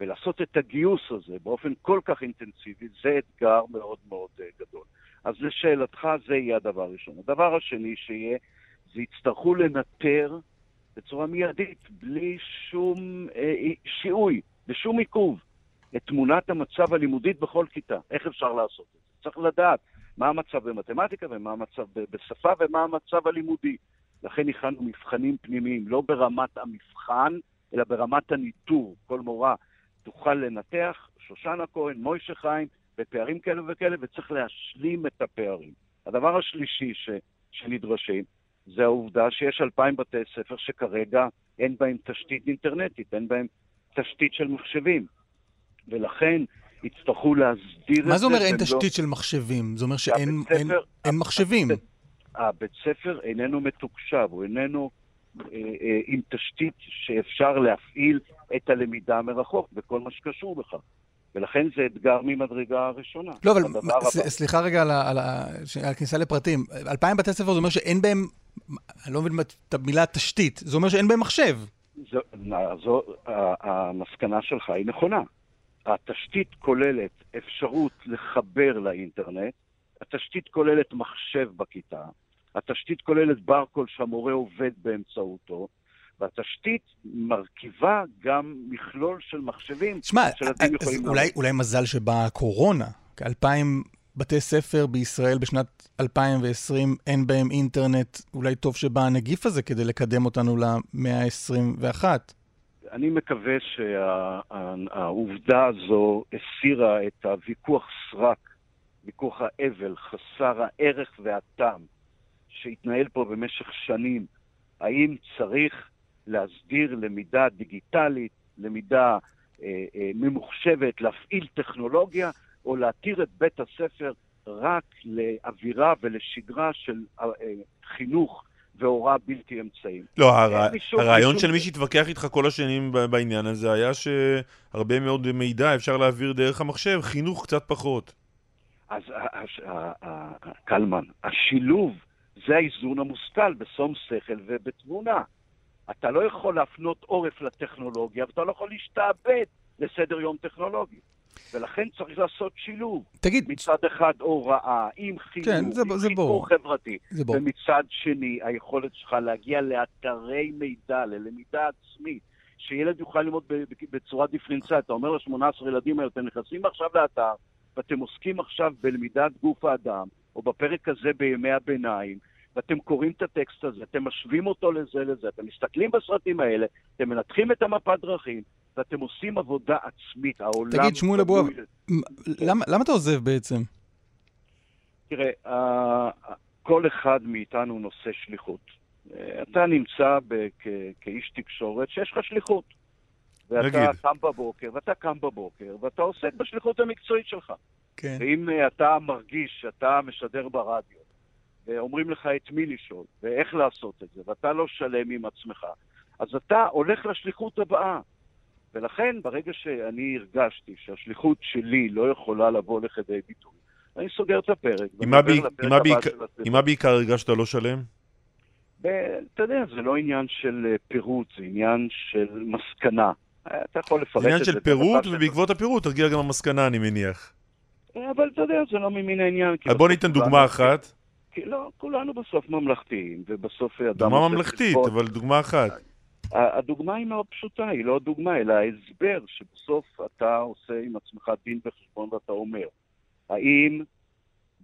ולעשות את הגיוס הזה באופן כל כך אינטנסיבי, זה אתגר מאוד מאוד גדול. אז לשאלתך, זה יהיה הדבר הראשון. הדבר השני שיהיה, זה יצטרכו לנטר בצורה מיידית, בלי שום שיעוי, בשום עיכוב, את תמונת המצב הלימודית בכל כיתה. איך אפשר לעשות את זה? צריך לדעת מה המצב במתמטיקה ומה המצב בשפה ומה המצב הלימודי. לכן הכנו מבחנים פנימיים, לא ברמת המבחן, אלא ברמת הניטור. כל מורה תוכל לנתח, שושנה כהן, מוישה חיים, בפערים כאלה וכאלה, וצריך להשלים את הפערים. הדבר השלישי שנדרשים, זה העובדה שיש 2,000 בתי ספר שכרגע אין בהם תשתית אינטרנטית, אין בהם תשתית של מחשבים. ולכן יצטרכו להסדיר את זה. מה זה אומר אין תשתית של מחשבים? זה אומר שאין מחשבים. הבית ספר איננו מתוקשב, הוא איננו עם תשתית שאפשר להפעיל את הלמידה מרחוק וכל מה שקשור בכך. ולכן זה אתגר ממדרגה הראשונה. לא, אבל סליחה רגע על הכניסה לפרטים. 2,000 בתי ספר זה אומר שאין בהם, אני לא מבין את המילה תשתית, זה אומר שאין בהם מחשב. המסקנה שלך היא נכונה. התשתית כוללת אפשרות לחבר לאינטרנט, התשתית כוללת מחשב בכיתה, התשתית כוללת ברקול שהמורה עובד באמצעותו, והתשתית מרכיבה גם מכלול של מחשבים. שמה, אולי מזל שבאה הקורונה, כ-2,000 בתי ספר בישראל בשנת 2020 אין בהם אינטרנט, אולי טוב שבא הנגיף הזה כדי לקדם אותנו למאה ה-21. אני מקווה שהעובדה הזו הסירה את הוויכוח סרק, ויכוח האבל, חסר הערך והטעם, שהתנהל פה במשך שנים, האם צריך להסדיר למידה דיגיטלית, למידה ממוחשבת, להפעיל טכנולוגיה, או להתיר את בית הספר רק לאווירה ולשגרה של חינוך והוראה בלתי אמצעים. לא, הרעיון של מי שהתווכח איתך כל השנים בעניין הזה היה שהרבה מאוד מידע אפשר להעביר דרך המחשב, חינוך קצת פחות. אז קלמן, השילוב זה האיזון המושכל בסום שכל ובתבונה. אתה לא יכול להפנות עורף לטכנולוגיה, ואתה לא יכול להשתעבד לסדר יום טכנולוגי. ולכן צריך לעשות שילוב. תגיד. מצד אחד הוראה, עם חינוך חברתי. ומצד שני, היכולת שלך להגיע לאתרי מידע, ללמידה עצמית, שילד יוכל ללמוד בצורה דיפרנציאלית. אתה אומר ל-18 ילדים, אתם נכנסים עכשיו לאתר, ואתם עוסקים עכשיו בלמידת גוף האדם, או בפרק הזה בימי הביניים, ואתם קוראים את הטקסט הזה, אתם משווים אותו לזה, אתם מסתכלים בסרטים האלה, אתם מנתחים את המפת דרכים, ואתם עושים עבודה עצמית. תגיד, שמואל אבואב, למה אתה עוזב בעצם? תראה, כל אחד מאיתנו נושא שליחות. אתה נמצא כאיש תקשורת שיש לך שליחות. ואתה קם בבוקר, ואתה עוסק בשליחות המקצועית שלך. ואם אתה מרגיש שאתה משדר ברדיו, ואומרים לך את מי לשאול, ואיך לעשות את זה, ואתה לא שלם עם עצמך, אז אתה הולך לשליחות הבאה. ולכן, ברגע שאני הרגשתי שהשליחות שלי לא יכולה לבוא לכדי ביטוי, אני סוגר את הפרק. עם מה בעיקר הרגשת לא שלם? אתה יודע, זה לא עניין של פירוט, זה עניין של מסקנה. אתה יכול לפרט את זה. עניין של פירוט, ובעקבות הפירוט תרגיע גם המסקנה, אני מניח. אבל אתה יודע, זה לא ממין העניין. אז בוא ניתן דוגמה אחת. לא, כולנו בסוף ממלכתיים, ובסוף אדם... דוגמה ממלכתית, אבל דוגמה אחת. הדוגמה היא מאוד פשוטה, היא לא דוגמה, אלא ההסבר שבסוף אתה עושה עם עצמך דין וחשבון, ואתה אומר, האם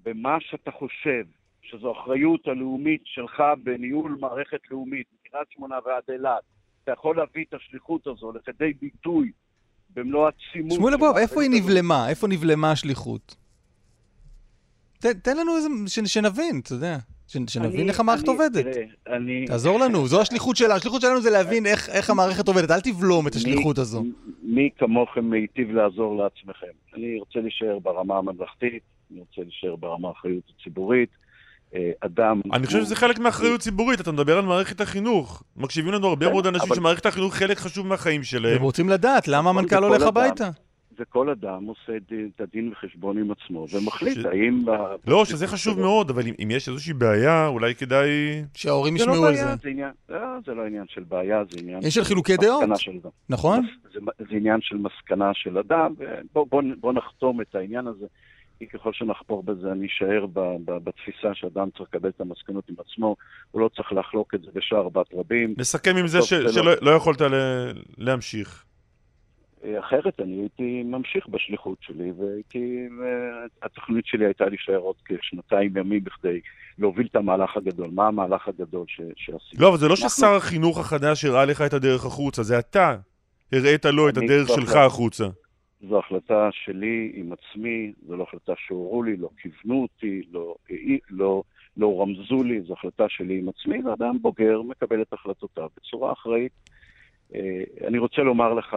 במה שאתה חושב, שזו אחריות הלאומית שלך בניהול מערכת לאומית, קריית שמונה ועד אילת, אתה יכול להביא את השליחות הזו לכדי ביטוי במלוא הצימות. שמואל אבואב, איפה היא נבלמה? איפה נבלמה השליחות? תן לנו איזה, שנבין, אתה יודע. שנבין איך המערכת עובדת. תעזור לנו, זו השליחות שלנו. השליחות שלנו זה להבין איך המערכת עובדת. אל תבלום את השליחות הזו. מי כמוכם מיטיב לעזור לעצמכם. אני רוצה להישאר ברמה הממלכתית, אני רוצה להישאר ברמה האחריות הציבורית. אני חושב שזה חלק מהאחריות ציבורית, אתה מדבר על מערכת החינוך. מקשיבים לנו הרבה מאוד אנשים שמערכת החינוך חלק חשוב מהחיים שלהם. הם רוצים לדעת למה המנכ"ל הולך הביתה. וכל אדם עושה את הדין וחשבון עם עצמו, ומחליט האם... לא, שזה חשוב מאוד, אבל אם יש איזושהי בעיה, אולי כדאי... שההורים ישמעו על זה. זה לא עניין של בעיה, זה עניין... יש של חילוקי דעות, נכון? זה עניין של מסקנה של אדם, ובואו נחתום את העניין הזה, כי ככל שנחפור בזה, אני אשאר בתפיסה שאדם צריך לקבל את המסקנות עם עצמו, הוא לא צריך לחלוק את זה בשאר בת רבים. נסכם עם זה שלא יכולת להמשיך. אחרת אני הייתי ממשיך בשליחות שלי, והתוכנית שלי הייתה להישאר עוד כשנתיים ימים בכדי להוביל את המהלך הגדול. מה המהלך הגדול שעשיתי? לא, אבל זה לא ששר החינוך החדש הראה לך את הדרך החוצה, זה אתה הראית לו את הדרך שלך החוצה. זו החלטה שלי עם עצמי, זו לא החלטה שהורו לי, לא כיוונו אותי, לא רמזו לי, זו החלטה שלי עם עצמי, ואדם בוגר מקבל את החלטותיו בצורה אחראית. אני רוצה לומר לך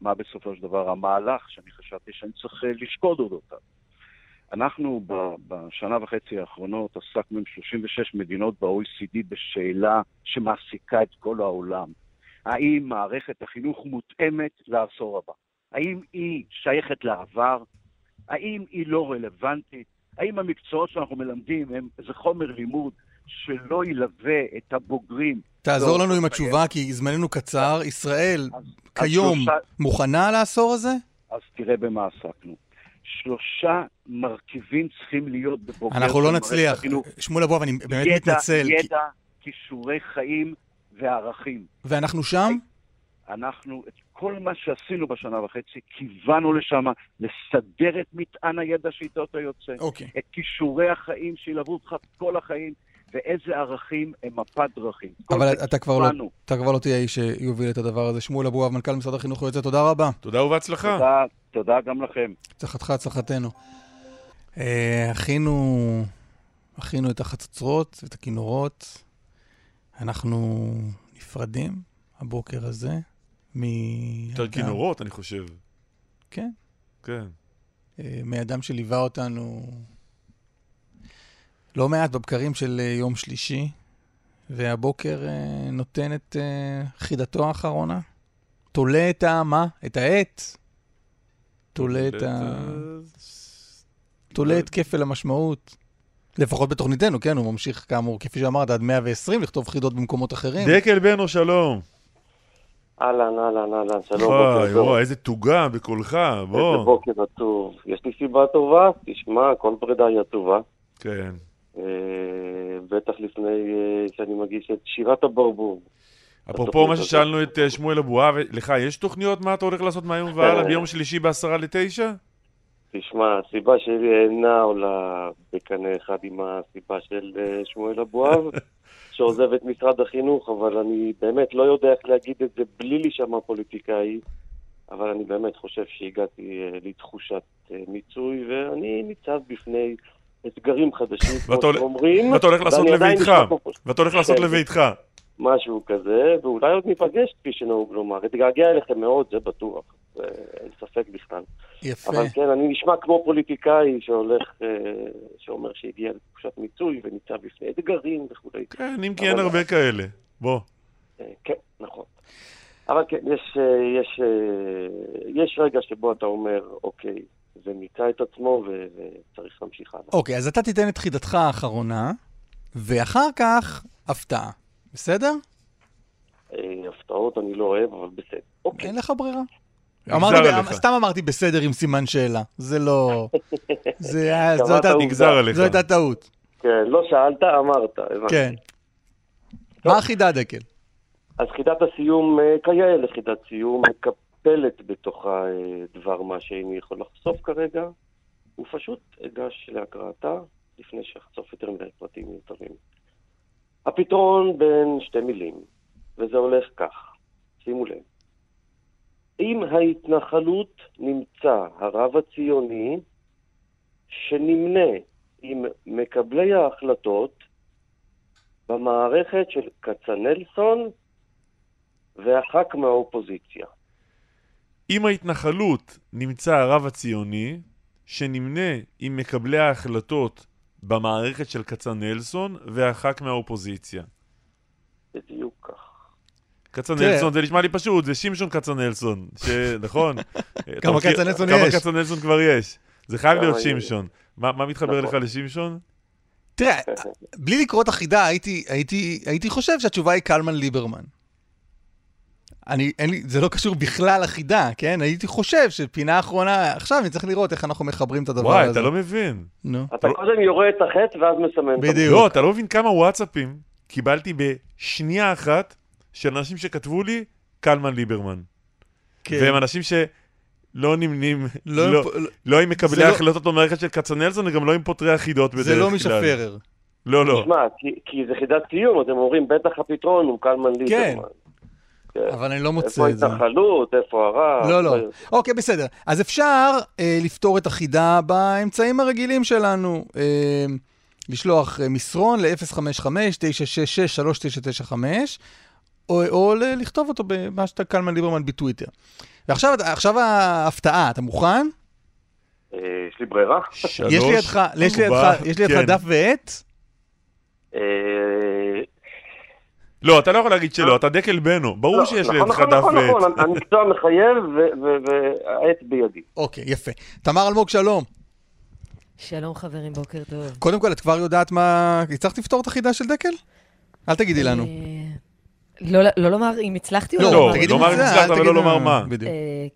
מה בסופו של דבר המהלך שאני חשבתי שאני צריך לשקוד עוד אותה. אנחנו בשנה וחצי האחרונות עסקנו עם 36 מדינות ב-OECD בשאלה שמעסיקה את כל העולם. האם מערכת החינוך מותאמת לעשור הבא? האם היא שייכת לעבר? האם היא לא רלוונטית? האם המקצועות שאנחנו מלמדים הם איזה חומר לימוד שלא ילווה את הבוגרים? תעזור לנו עם התשובה, כי זמננו קצר. ישראל כיום מוכנה לעשור הזה? אז תראה במה עסקנו. 3 מרכיבים צריכים להיות בבוגר. אנחנו לא נצליח. שמואל אבואב, אני באמת מתנצל. ידע, כישורי חיים וערכים. ואנחנו שם? אנחנו את כל מה שעשינו בשנה וחצי, כיוונו לשם לסדר את מטען הידע שאיתו אתה יוצא. את כישורי החיים שילוו אותך כל החיים. ואיזה ערכים הם מפת דרכים. אבל אתה כבר לא תהיה איש שיוביל את הדבר הזה. שמואל אבואב, מנכ"ל משרד החינוך היוצא, תודה רבה. תודה ובהצלחה. תודה גם לכם. הצלחתך, הצלחתנו. אחינו את החצוצרות ואת הכינורות. אנחנו נפרדים הבוקר הזה. יותר כינורות, אני חושב. כן? כן. מאדם שליווה אותנו... לא מעט בבקרים של יום שלישי, והבוקר נותן את חידתו האחרונה. תולה את מה? את העט. תולה את כפל המשמעות. לפחות בתוכניתנו, כן, הוא ממשיך כאמור, כפי שאמרת, עד 120, לכתוב חידות במקומות אחרים. דקל בנו, שלום. אהלן, שלום, בוקר טוב. איזה תוגה בקולך, בוא. איזה בוקר טוב. יש לי סיבה טובה, תשמע, כל פרידה היא טובה. כן. בטח לפני שאני מגיש את שירת הברבור. אפרופו מה ששאלנו את שמואל אבואב, לך יש תוכניות מה אתה הולך לעשות מהיום והלאה ביום שלישי 8:50? תשמע, הסיבה שלי אינה עולה בקנה אחד עם הסיבה של שמואל אבואב, שעוזב את משרד החינוך, אבל אני באמת לא יודע איך להגיד את זה בלי להישמע פוליטיקאי, אבל אני באמת חושב שהגעתי לתחושת מיצוי, ואני ניצב בפני... אתגרים חדשים, כמו שאומרים. ואתה הולך לעשות לביתך. משהו כזה, ואולי עוד ניפגש, כפי שנהוג לומר. התגעגע אליכם מאוד, זה בטוח. אין ספק בכלל. יפה. אבל כן, אני נשמע כמו פוליטיקאי שאומר שהגיע לתחושת מיצוי, וניצב בפני אתגרים וכו'. כן, אם כי אין הרבה כאלה. בוא. כן, נכון. אבל כן, יש רגע שבו אתה אומר, אוקיי, זה מיצה את עצמו וצריך להמשיך הלאה. אוקיי, אז אתה תיתן את חידתך האחרונה, ואחר כך הפתעה. בסדר? הפתעות אני לא אוהב, אבל בסדר. אוקיי. אין לך ברירה. סתם אמרתי בסדר עם סימן שאלה. זה לא... זו הייתה טעות. כן, לא שאלת, אמרת. כן. מה החידה, דקל? אז חידת הסיום, כיאה לחידת סיום, פלט בתוכה דבר מה שאיני יכול לחשוף כרגע, הוא פשוט אגש להקראתה לפני שחשוף יותר מדי פרטים מיותרים. הפתרון בין שתי מילים, וזה הולך כך. שימו לב, אם ההתנחלות נמצא הרב הציוני שנמנה עם מקבלי ההחלטות במערכת של קצנלסון והחק מהאופוזיציה. אם ההתנחלות נמצא הרב הציוני שנמנה עם מקבלי ההחלטות במערכת של קצנלסון והחק מהאופוזיציה. בדיוק כך. קצנלסון, זה נשמע לי פשוט, זה שמשון קצנלסון, נכון? כמה קצנלסון יש? כמה קצנלסון כבר יש? זה חייב להיות שמשון. מה מתחבר לך לשמשון? תראה, בלי לקרוא את החידה, הייתי חושב שהתשובה היא קלמן ליברמן. זה לא קשור בכלל לחידה, כן? הייתי חושב שפינה האחרונה, עכשיו נצטרך לראות איך אנחנו מחברים את הדבר הזה. וואי, אתה לא מבין. אתה קודם יורא את החטא ואז מסמן. בדיוק. לא, אתה לא מבין כמה וואטסאפים קיבלתי בשנייה אחת של אנשים שכתבו לי קלמן ליברמן. והם אנשים שלא נמנים, לא עם מקבלי החלטות במערכת של קצנלסון, גם לא עם פותרי החידות בדרך כלל. זה לא משפרר. לא, לא. תשמע, כי זה חידת ציון, אתם אומרים, בטח הפתרון הוא קלמן ליברמן. אבל אני לא מוצא את זה. איפה התנחלות, איפה הרב. לא, לא. אוקיי, בסדר. אז אפשר לפתור את החידה באמצעים הרגילים שלנו. לשלוח מסרון ל-055-966-3995, או לכתוב אותו בהשטג קלמן ליברמן בטוויטר. ועכשיו ההפתעה, אתה מוכן? יש לי ברירה. יש לי עדך דף ועט? לא, אתה לא יכול להגיד שלא, אתה דקל בנו. ברור שיש לי עדך דף ועט. נכון, המקצוע מחייב והעט בידי. אוקיי, יפה. תמר אלמוג, שלום. שלום חברים, בוקר טוב. קודם כל, את כבר יודעת מה... הצלחת לפתור את החידה של דקל? אל תגידי לנו. לא לומר אם הצלחתי או לא. לא, לומר אם הצלחת, אבל לא לומר מה.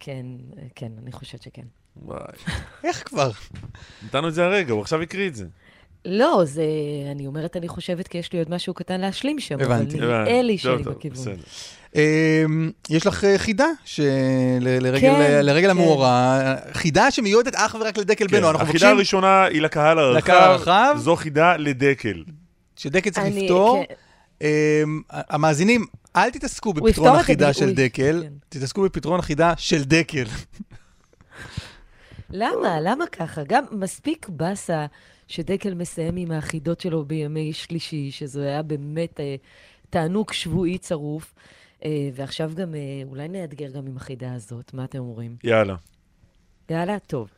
כן, כן, אני חושבת שכן. וואי. איך כבר? נתנו את זה הרגע, הוא עכשיו יקריא את זה. לא, זה... אני אומרת, אני חושבת, כי יש לי עוד משהו קטן להשלים שם. הבנתי. אבל נראה לי שלי בכיוון. יש לך חידה לרגל המאורה, חידה שמיועדת אך ורק לדקל בנו. החידה הראשונה היא לקהל הרחב. זו חידה לדקל. שדקל צריך לפתור. המאזינים, אל תתעסקו בפתרון החידה של דקל, תתעסקו בפתרון החידה של דקל. למה? למה ככה? גם מספיק בסה שדקל מסיים עם האחידות שלו בימי שלישי, שזו היה באמת תענוג שבועי צרוף, ועכשיו גם אולי נאתגר גם עם החידה הזאת. מה אתם אומרים? יאללה. יאללה, טוב.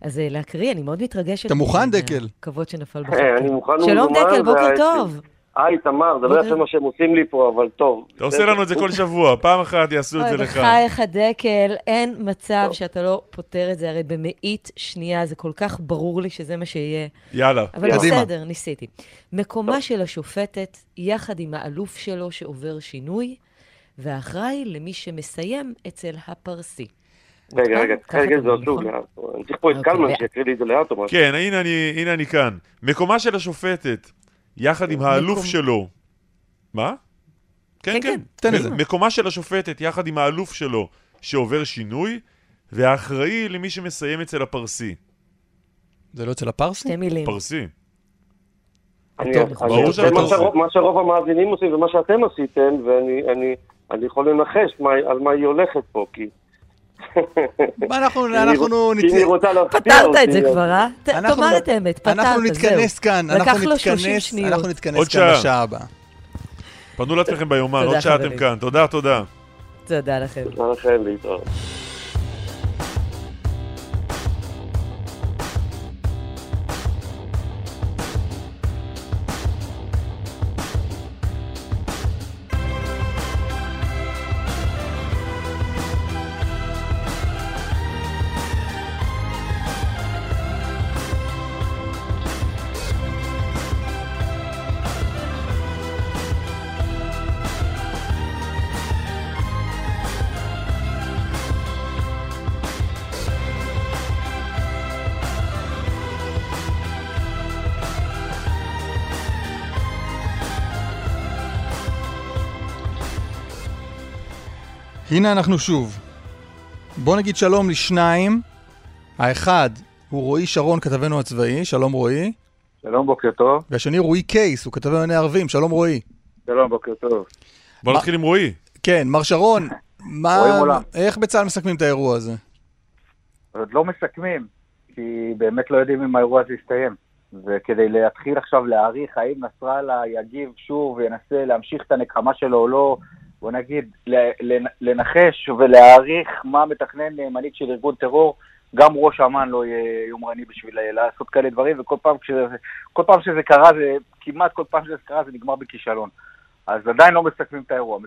אז להקריא, אני מאוד מתרגשת. אתה מוכן, דקל? כבוד שנפל בחלקה. אני מוכן. שלום, דקל, בוקר טוב. היי, תמר, דבר יפה מה שהם עושים לי פה, אבל טוב. אתה עושה לנו את זה כל שבוע, פעם אחת יעשו את זה לך. בחייך דקל, אין מצב שאתה לא פותר את זה, הרי במאית שנייה, זה כל כך ברור לי שזה מה שיהיה. יאללה, אבל בסדר, ניסיתי. מקומה של השופטת, יחד עם האלוף שלו שעובר שינוי, והאחראי למי שמסיים אצל הפרסי. רגע, זה עשו לאט. אני צריך פה את קלמן שיקריא לי את זה לאט. כן, הנה אני כאן. מקומה של השופטת, יחד עם האלוף שלו. מה? כן, כן. מקומה של השופטת, יחד עם האלוף שלו, שעובר שינוי, והאחראי למי שמסיים אצל הפרסי. זה לא אצל הפרסי? שתי מילים. פרסי. זה מה שרוב המאזינים עושים, ומה שאתם עשיתם, ואני יכול לנחש על מה היא הולכת פה, כי... פתרת את זה כבר, אה? תאמר את האמת, אנחנו נתכנס כאן, בשעה הבאה. פנו לתכם ביומן, עוד שעה אתם כאן. תודה, תודה. תודה לכם. תודה לכם, להתראות. הנה אנחנו שוב. בוא נגיד שלום לשניים. האחד הוא רועי שרון, כתבנו הצבאי. שלום רועי. שלום, בוקר טוב. והשני רועי קייס, הוא כתבנו ערבים. שלום רועי. שלום, בוקר טוב. בוא נתחיל עם רועי. כן, מר שרון, איך בצהל מסכמים את האירוע הזה? עוד לא מסכמים, כי באמת לא יודעים אם האירוע הזה יסתיים. וכדי להתחיל עכשיו להעריך האם נסראללה יגיב שוב וינסה להמשיך את הנקמה שלו או לא, בוא נגיד, לנחש ולהעריך מה מתכנן נאמנית של ארגון טרור, גם ראש אמן לא יהיה יומרני בשביל לעשות כאלה דברים, וכל פעם, שזה קרה, כמעט כל פעם שזה קרה, זה נגמר בכישלון. אז עדיין לא מסכמים את האירוע.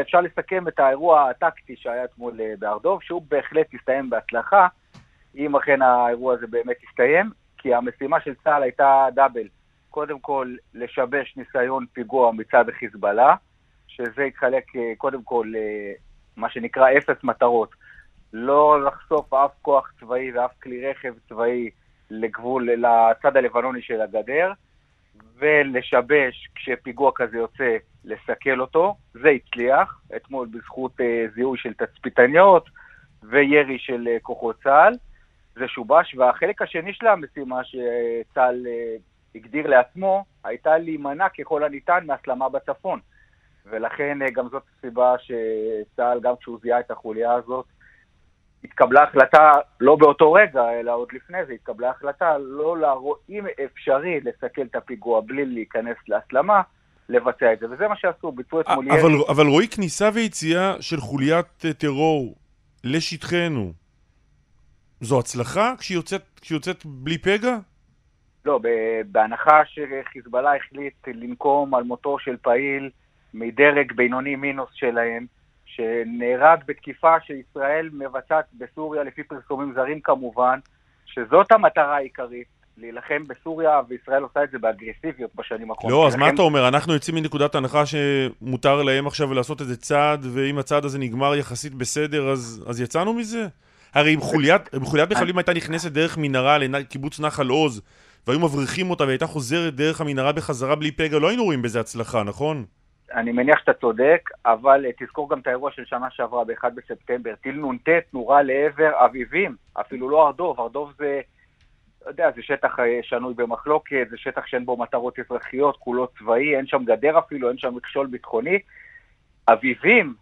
אפשר לסכם את האירוע הטקטי שהיה אתמול בארדוב, שהוא בהחלט יסתיים בהצלחה, אם אכן האירוע הזה באמת יסתיים, כי המשימה של צה"ל הייתה דאבל. קודם כל, לשבש ניסיון פיגוע מצד חיזבאללה, שזה יתחלק קודם כל, מה שנקרא אפס מטרות. לא לחשוף אף כוח צבאי ואף כלי רכב צבאי לגבול, לצד הלבנוני של הגדר, ולשבש כשפיגוע כזה יוצא, לסכל אותו. זה הצליח, אתמול בזכות זיהוי של תצפיתניות וירי של כוחות צה"ל. זה שובש, והחלק השני של המשימה שצה"ל הגדיר לעצמו, הייתה להימנע ככל הניתן מהסלמה בצפון. ולכן גם זאת הסיבה שצה"ל, גם כשהוא זיהה את החוליה הזאת, התקבלה החלטה, לא באותו רגע, אלא עוד לפני זה, התקבלה החלטה לא להראות, אם אפשרי, לסכל את הפיגוע בלי להיכנס להסלמה, לבצע את זה. וזה מה שעשו, ביצעו את מוליאל. אבל רואי, כניסה ויציאה של חוליית טרור לשטחנו, זו הצלחה כשהיא יוצאת בלי פגע? לא, בהנחה שחיזבאללה החליט לנקום על מותו של פעיל מדרג בינוני מינוס שלהם, שנהרג בתקיפה שישראל מבצעת בסוריה, לפי פרסומים זרים כמובן, שזאת המטרה העיקרית, להילחם בסוריה, וישראל עושה את זה באגרסיביות בשנים האחרונות. לא, אז מה אתה אומר? אנחנו יוצאים מנקודת הנחה שמותר להם עכשיו לעשות את זה צעד, ואם הצעד הזה נגמר יחסית בסדר, אז יצאנו מזה? הרי אם חוליית מחבלים הייתה נכנסת דרך מנהרה לקיבוץ נחל עוז, והיו מבריחים אותה והייתה חוזרת דרך המנהרה בחזרה בלי פגע, לא היינו רואים בזה הצלחה, נכון? אני מניח שאתה צודק, אבל תזכור גם את האירוע של שנה שעברה ב-1 בספטמבר. טיל נ"ט נורה לעבר אביבים, אפילו לא ארדוב. ארדוב זה, לא יודע, זה שטח שנוי במחלוקת, זה שטח שאין בו מטרות אזרחיות, כולו צבאי, אין שם גדר אפילו, אין שם מכשול ביטחוני. אביבים,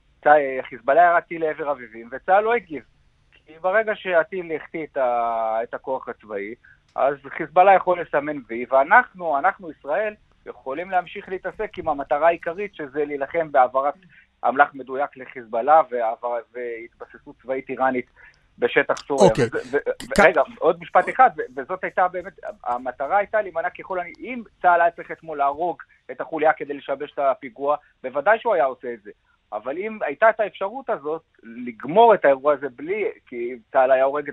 חיזבאללה ירה טיל לעבר אביבים, וצה"ל לא הגיב. כי ברגע שהטיל החטיא את הכוח הצבאי, אז חיזבאללה יכול לסמן וי, ואנחנו, ישראל, יכולים להמשיך להתעסק עם המטרה העיקרית, שזה להילחם בעברת אמל"ח מדויק לחיזבאללה והתבססות צבאית איראנית בשטח סוריה. רגע, עוד משפט אחד, וזאת הייתה באמת, המטרה הייתה להימנע ככל אם צה"ל היה צריך אתמול להרוג את החוליה כדי לשבש את הפיגוע, בוודאי שהוא היה עושה את זה. אבל אם הייתה את האפשרות הזאת לגמור את האירוע הזה בלי, כי צה"ל היה הורג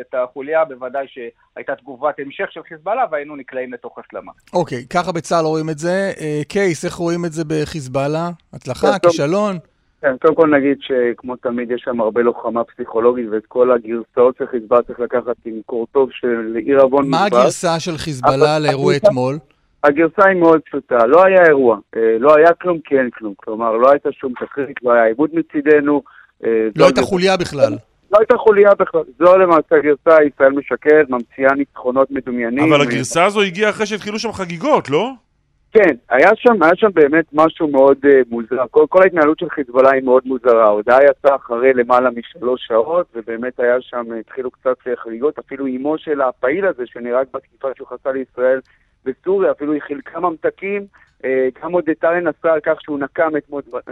את החוליה, בוודאי שהייתה תגובת המשך של חיזבאללה, והיינו נקלעים לתוך הסלמה. אוקיי, ככה בצה"ל רואים את זה. קייס, איך רואים את זה בחיזבאללה? הצלחה, כישלון? כן, קודם כל נגיד שכמו תמיד יש שם הרבה לוחמה פסיכולוגית, ואת כל הגרסאות של חיזבאללה צריך לקחת עם קורטוב של עיר אבון מובס. מה הגרסה של חיזבאללה לאירוע אתמול? הגרסה היא מאוד פשוטה, לא היה אירוע, לא היה כלום כי אין כלום, כלומר לא הייתה שום תחרית, לא היה עיבוד מצידנו. לא הייתה חוליה בכלל. לא הייתה חוליה בכלל, זו למעשה הגרסה, ישראל משקרת, ממציאה ניצחונות מדומיינים. אבל הגרסה הזו הגיעה אחרי שהתחילו שם חגיגות, לא? כן, היה שם באמת משהו מאוד מוזר, כל ההתנהלות של חיזבאללה היא מאוד מוזרה, הודעה יצאה אחרי למעלה משלוש שעות, ובאמת היה שם, התחילו קצת חגיגות, אפילו אימו של הפעיל הזה שנהרג בתקיפה שהוא חסה לישראל בסוריה, אפילו היא חילקה ממתקים, גם עוד תהרן נסע על כך שהוא נקם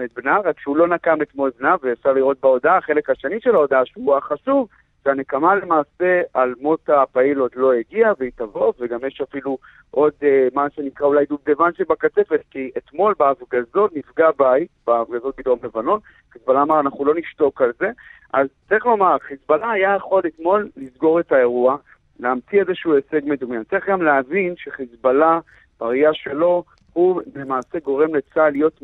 את בנה, רק שהוא לא נקם את מוזנה, ואפשר לראות בהודעה, החלק השני של ההודעה, שהוא החשוב, שהנקמה למעשה על מות הפעיל עוד לא הגיע, והיא תבוא, וגם יש אפילו עוד מה שנקרא אולי דובדבן שבקצפת, כי אתמול בהפגזות נפגע בית, בהפגזות בדרום לבנון, חיזבאללה אמר, אנחנו לא נשתוק על זה, אז צריך לומר, חיזבאללה היה יכול אתמול לסגור את האירוע, להמציא איזשהו הישג מדומיין. צריך גם להבין שחיזבאללה, בראייה שלו, הוא למעשה גורם לצה"ל להיות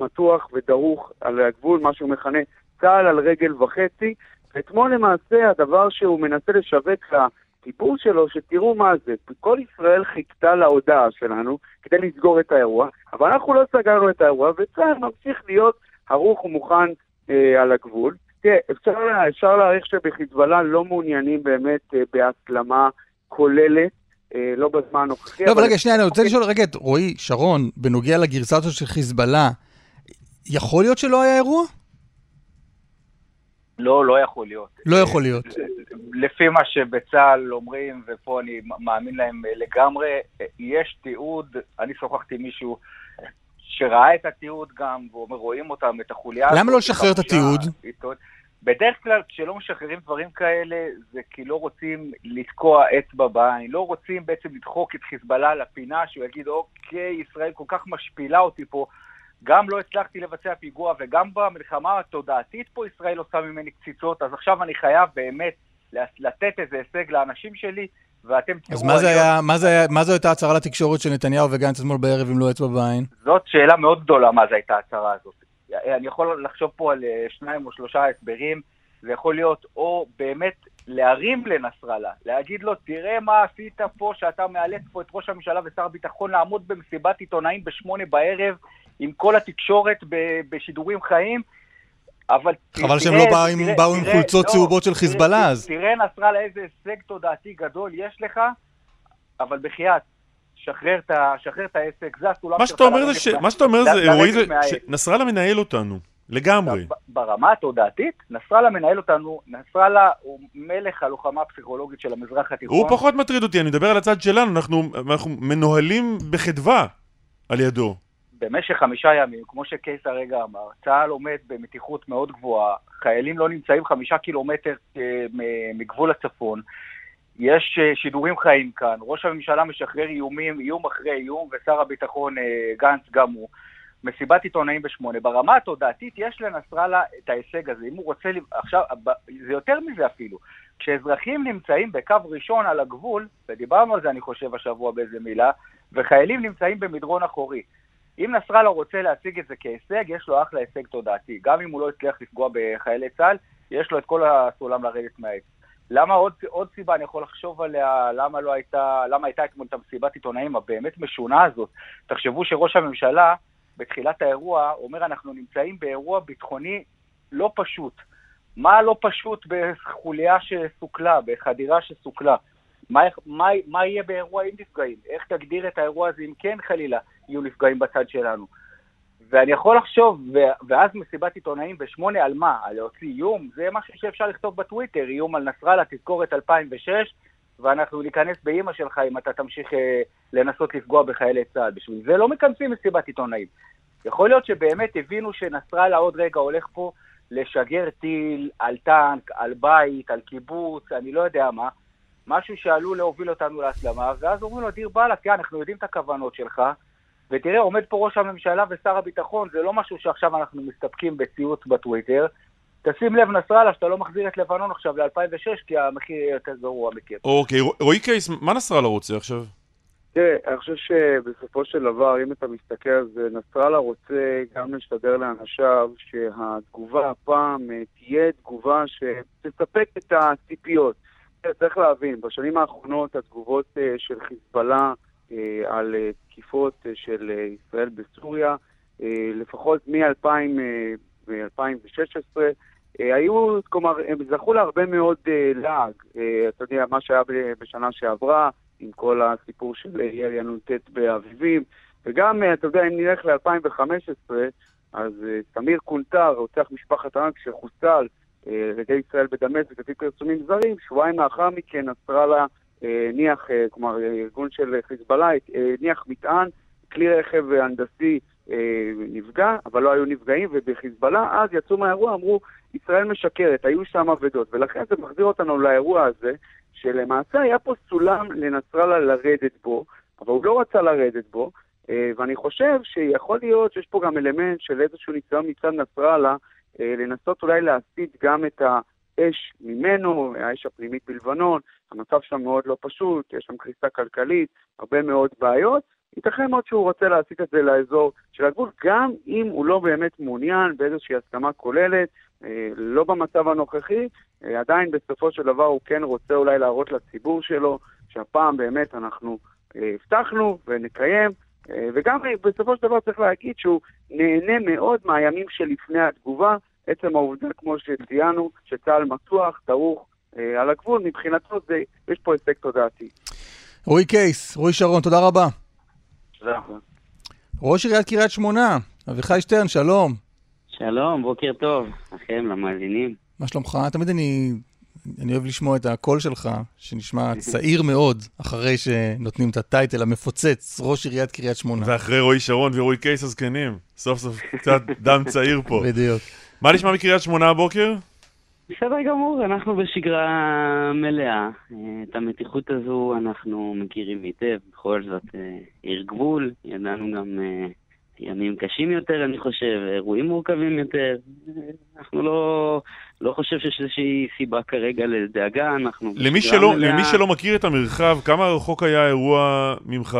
מתוח ודרוך על הגבול, מה שהוא מכנה צה"ל על רגל וחצי, ואתמול למעשה הדבר שהוא מנסה לשווק לטיפול שלו, שתראו מה זה, כל ישראל חיכתה להודעה שלנו כדי לסגור את האירוע, אבל אנחנו לא סגרנו את האירוע, וצה"ל ממשיך להיות ערוך ומוכן על הגבול, אפשר להעריך שבחיזבאללה לא מעוניינים באמת בהסלמה כוללת, לא בזמן הנוכחי. לא, אבל רגע, שנייה, אני רוצה לשאול רגע את רועי שרון, בנוגע לגרסה של חיזבאללה, יכול להיות שלא היה אירוע? לא יכול להיות. לא יכול להיות. לפי מה שבצהל אומרים, ופה אני מאמין להם לגמרי, יש תיעוד, אני שוחחתי מישהו שראה את התיעוד גם, ואומר, רואים אותם, את החוליה. למה לא לשחרר את התיעוד? בדרך כלל, כשלא משחררים דברים כאלה, זה כי לא רוצים לתקוע אצבע בעין, לא רוצים בעצם לדחוק את חיזבאללה לפינה, שהוא יגיד, אוקיי, ישראל כל כך משפילה אותי פה, גם לא הצלחתי לבצע פיגוע, וגם במלחמה התודעתית פה ישראל עושה ממני קציצות, אז עכשיו אני חייב באמת לתת איזה הישג לאנשים שלי, ואתם תראו... אז מה זו הייתה הצהרה לתקשורת של נתניהו וגנץ אתמול בערב עם לא אצבע בעין? זאת שאלה מאוד גדולה, מה זו הייתה הצהרה הזאת. אני יכול לחשוב פה על 2 או 3 הסברים, זה יכול להיות או באמת להרים לנסראללה, להגיד לו, תראה מה עשית פה, שאתה מאלץ פה את ראש הממשלה ושר הביטחון לעמוד במסיבת עיתונאים ב20:00 בערב, עם כל התקשורת בשידורים חיים, אבל שהם לא באו עם חולצות צהובות של חיזבאללה אז. תראה נסראללה איזה הישג תודעתי גדול יש לך, אבל בחייאת, שחרר את העסק, זה הסולם שלך. מה שאתה אומר זה, נסראללה מנהל אותנו, לגמרי. ברמה התודעתית, נסראללה מנהל אותנו, נסראללה הוא מלך הלוחמה הפסיכולוגית של המזרח התיכון. הוא פחות מטריד אותי, אני מדבר על הצד שלנו, אנחנו מנוהלים בחדווה על ידו. במשך 5 ימים, כמו שקייס הרגע אמר, צהל עומד במתיחות מאוד גבוהה, חיילים לא נמצאים 5 קילומטר מגבול הצפון, יש שידורים חיים כאן, ראש הממשלה משחרר איומים, איום אחרי איום, ושר הביטחון גנץ גם הוא, מסיבת עיתונאים ב20:00, ברמה התודעתית יש לנסראללה את ההישג הזה, אם הוא רוצה, עכשיו, זה יותר מזה אפילו, כשאזרחים נמצאים בקו ראשון על הגבול, ודיברנו על זה אני חושב השבוע באיזה מילה, וחיילים נמצאים במדרון אחורי, אם נסראללה רוצה להציג את זה כהישג, יש לו אחלה הישג תודעתי. גם אם הוא לא הצליח לפגוע בחיילי צה"ל, יש לו את כל הסולם לרדת מהעץ. למה עוד סיבה אני יכול לחשוב עליה, למה הייתה אתמול את המסיבת עיתונאים הבאמת משונה הזאת? תחשבו שראש הממשלה בתחילת האירוע אומר, אנחנו נמצאים באירוע ביטחוני לא פשוט. מה לא פשוט בחוליה שסוכלה, בחדירה שסוכלה? מה יהיה באירוע עם נפגעים? איך תגדיר את האירוע הזה אם כן חלילה יהיו נפגעים בצד שלנו? ואני יכול לחשוב, ואז מסיבת עיתונאים ב20:00 על מה? על להוציא איום? זה משהו שאפשר לכתוב בטוויטר, איום על נסראללה, תזכור את 2006, ואנחנו ניכנס באמא שלך אם אתה תמשיך לנסות לפגוע בחיילי צה"ל. בשביל זה לא מכנסים מסיבת עיתונאים. יכול להיות שבאמת הבינו שנסראללה עוד רגע הולך פה לשגר טיל על טנק, על בית, על קיבוץ, אני לא יודע מה. משהו שעלול להוביל אותנו להסלמה, ואז אומרים לו, דיר בעלה, כי אנחנו יודעים את הכוונות שלך, ותראה, עומד פה ראש הממשלה ושר הביטחון, זה לא משהו שעכשיו אנחנו מסתפקים בציוץ בטוויטר, תשים לב נסראללה, שאתה לא מחזיר את לבנון עכשיו ל-2006, כי המחיר יהיה יותר גרוע מכיר. אוקיי, רועי קייס, מה נסראללה רוצה עכשיו? תראה, אני חושב שבסופו של דבר, אם אתה מסתכל, אז נסראללה רוצה גם לשדר לאנשיו, שהתגובה הפעם תהיה תגובה שתספק את הציפיות. צריך להבין, בשנים האחרונות התגובות של חיזבאללה על תקיפות של ישראל בסוריה, לפחות מ-2016, היו, כלומר, הם זכו להרבה מאוד לעג. אתה יודע, מה שהיה בשנה שעברה, עם כל הסיפור של ירי הנ"ט באביבים, וגם, אתה יודע, אם נלך ל-2015, אז תמיר קונטר, רוצח משפחת טנק שחוסל, לגבי ישראל בדמשק, לפי פרסומים זרים, שבועיים מאחר מכן נסראללה ניח, כלומר ארגון של חיזבאללה, ניח מטען, כלי רכב הנדסי נפגע, אבל לא היו נפגעים, ובחיזבאללה אז יצאו מהאירוע, אמרו, ישראל משקרת, היו שם עבדות, ולכן זה מחזיר אותנו לאירוע הזה, שלמעשה היה פה סולם לנסראללה לרדת בו, אבל הוא לא רצה לרדת בו, ואני חושב שיכול להיות שיש פה גם אלמנט של איזשהו ניסיון מצד נסראללה, לנסות אולי להסיט גם את האש ממנו, האש הפנימית בלבנון, המצב שם מאוד לא פשוט, יש שם קריסה כלכלית, הרבה מאוד בעיות, ייתכן מאוד שהוא רוצה להסיט את זה לאזור של הגבול, גם אם הוא לא באמת מעוניין באיזושהי הסכמה כוללת, לא במצב הנוכחי, עדיין בסופו של דבר הוא כן רוצה אולי להראות לציבור שלו, שהפעם באמת אנחנו הבטחנו ונקיים, וגם בסופו של דבר צריך להגיד שהוא נהנה מאוד מהימים שלפני התגובה, עצם העובדה כמו שציינו, שצהל מצוח, תרוך על הגבול, מבחינתו זה, יש פה הישג תודעתי. רועי קייס, רועי שרון, תודה רבה. תודה. ראש עיריית קריית שמונה, אביחי שטרן, שלום. שלום, בוקר טוב, לכם, למאזינים. מה שלומך? תמיד אני אוהב לשמוע את הקול שלך, שנשמע צעיר מאוד, אחרי שנותנים את הטייטל המפוצץ, ראש עיריית קריית שמונה. ואחרי רועי שרון ורועי קייס הזקנים, סוף סוף קצת דם צעיר פה. בדיוק. מה נשמע מקריית שמונה הבוקר? בסדר גמור, אנחנו בשגרה מלאה. את המתיחות הזו אנחנו מכירים היטב, בכל זאת עיר גבול, ידענו גם ימים קשים יותר, אני חושב, אירועים מורכבים יותר. אנחנו לא חושב שיש איזושהי סיבה כרגע לדאגה, אנחנו... למי שלא מכיר את המרחב, כמה רחוק היה האירוע ממך?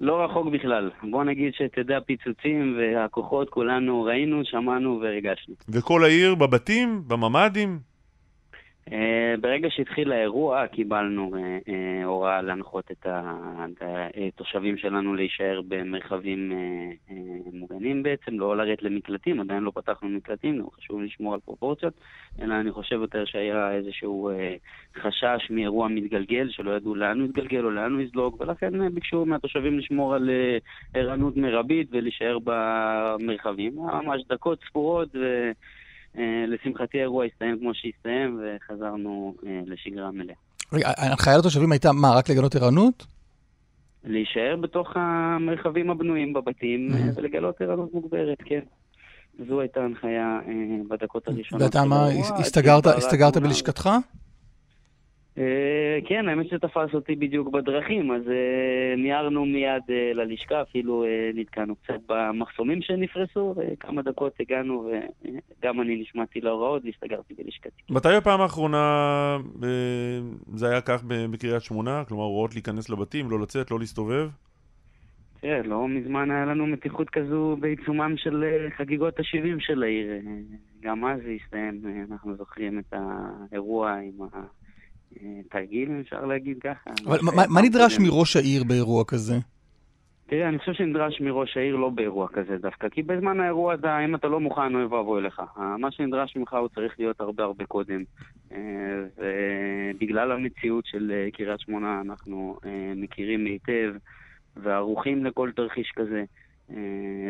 לא רחוק בכלל. בוא נגיד שתדע פיצוצים והכוחות, כולנו ראינו, שמענו ורגשנו. וכל העיר בבתים, בממדים? ברגע שהתחיל האירוע, קיבלנו הוראה להנחות את התושבים שלנו להישאר במרחבים מוגנים בעצם, לא לרדת למקלטים, עדיין לא פתחנו מקלטים, חשוב לשמור על פרופורציות, אלא אני חושב יותר שהיה איזשהו חשש מאירוע מתגלגל, שלא ידעו לאן הוא יתגלגל או לאן הוא יזלוג, ולכן ביקשו מהתושבים לשמור על ערנות מרבית ולהישאר במרחבים. ממש דקות ספורות ו... לשמחתי האירוע הסתיים כמו שהסתיים, וחזרנו לשגרה מלאה. רגע, ההנחיה לתושבים הייתה מה, רק לגלות ערנות? להישאר בתוך המרחבים הבנויים בבתים, ולגלות ערנות מוגברת, כן. זו הייתה הנחיה בדקות הראשונות. ואתה מה, הסתגרת בלשכתך? כן, האמת שתפס אותי בדיוק בדרכים, אז ניירנו מיד ללשכה, אפילו נתקענו קצת במחסומים שנפרסו, וכמה דקות הגענו, וגם אני נשמעתי להוראות, והסתגרתי בלשכתי. מתי הפעם האחרונה זה היה כך בקריית שמונה? כלומר, הוראות להיכנס לבתים, לא לצאת, לא להסתובב? כן, לא מזמן היה לנו מתיחות כזו בעיצומם של חגיגות ה-70 של העיר. גם אז זה הסתיים, אנחנו זוכרים את האירוע עם ה... תרגיל, אפשר להגיד ככה. אבל מה נדרש מראש העיר באירוע כזה? תראה, אני חושב שנדרש מראש העיר לא באירוע כזה דווקא, כי בזמן האירוע, אם אתה לא מוכן, הוא יבוא אליך. מה שנדרש ממך הוא צריך להיות הרבה הרבה קודם. ובגלל המציאות של קריית שמונה, אנחנו מכירים היטב, וערוכים לכל תרחיש כזה.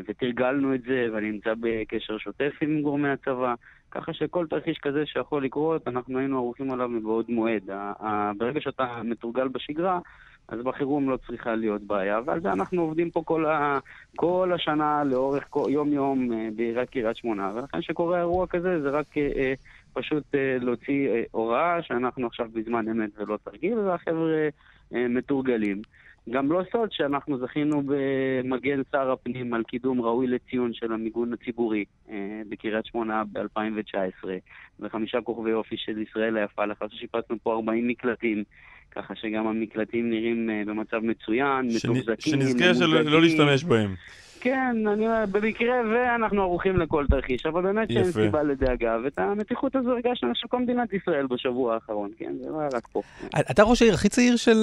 ותרגלנו את זה, ואני נמצא בקשר שוטף עם גורמי הצבא, ככה שכל תרחיש כזה שיכול לקרות, אנחנו היינו ערוכים עליו מבעוד מועד. ברגע שאתה מתורגל בשגרה, אז בחירום לא צריכה להיות בעיה, ועל זה אנחנו עובדים פה כל השנה, לאורך יום-יום בעיריית קריית שמונה, ולכן שקורה אירוע כזה, זה רק פשוט להוציא הוראה, שאנחנו עכשיו בזמן אמת ולא תרגיל, והחבר'ה מתורגלים. גם לא סוד שאנחנו זכינו במגן שר הפנים על קידום ראוי לציון של המיגון הציבורי בקריית שמונה ב-2019, ו5 כוכבי אופי של ישראל היפה, לאחר ששיפצנו פה 40 מקלטים, ככה שגם המקלטים נראים במצב מצוין, מתוחזקים. שנזכר שלא להשתמש בהם. כן, במקרה ואנחנו ערוכים לכל תרחיש, אבל באמת שאין סיבה לדאגה, ואת המתיחות הזו הרגשנו שכל מדינת ישראל בשבוע האחרון, כן, זה לא רק פה. אתה ראש העיר הכי צעיר של...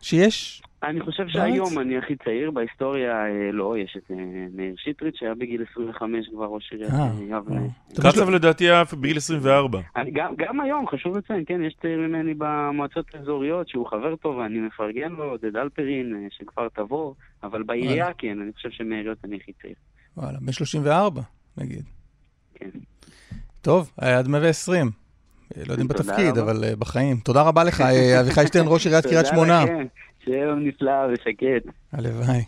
שיש? אני חושב שהיום אני הכי צעיר, בהיסטוריה לא, יש את מאיר שטרית שהיה בגיל 25 כבר ראש עיריית יבנה. קצב לדעתי היה בגיל 24. גם היום, חשוב לציין, כן, יש צעיר ממני במועצות האזוריות שהוא חבר טוב, אני מפרגן לו, דד אלפרין, שכבר תבוא, אבל בעירייה כן, אני חושב שמאריות אני הכי צעיר. וואלה, ב-34 נגיד. כן. טוב, עד 120. לא יודעים בתפקיד, אבל בחיים. תודה רבה לך, אביחי שטרן, ראש עיריית קריית שמונה. תודה לכם, שיום נפלא ושקט. הלוואי.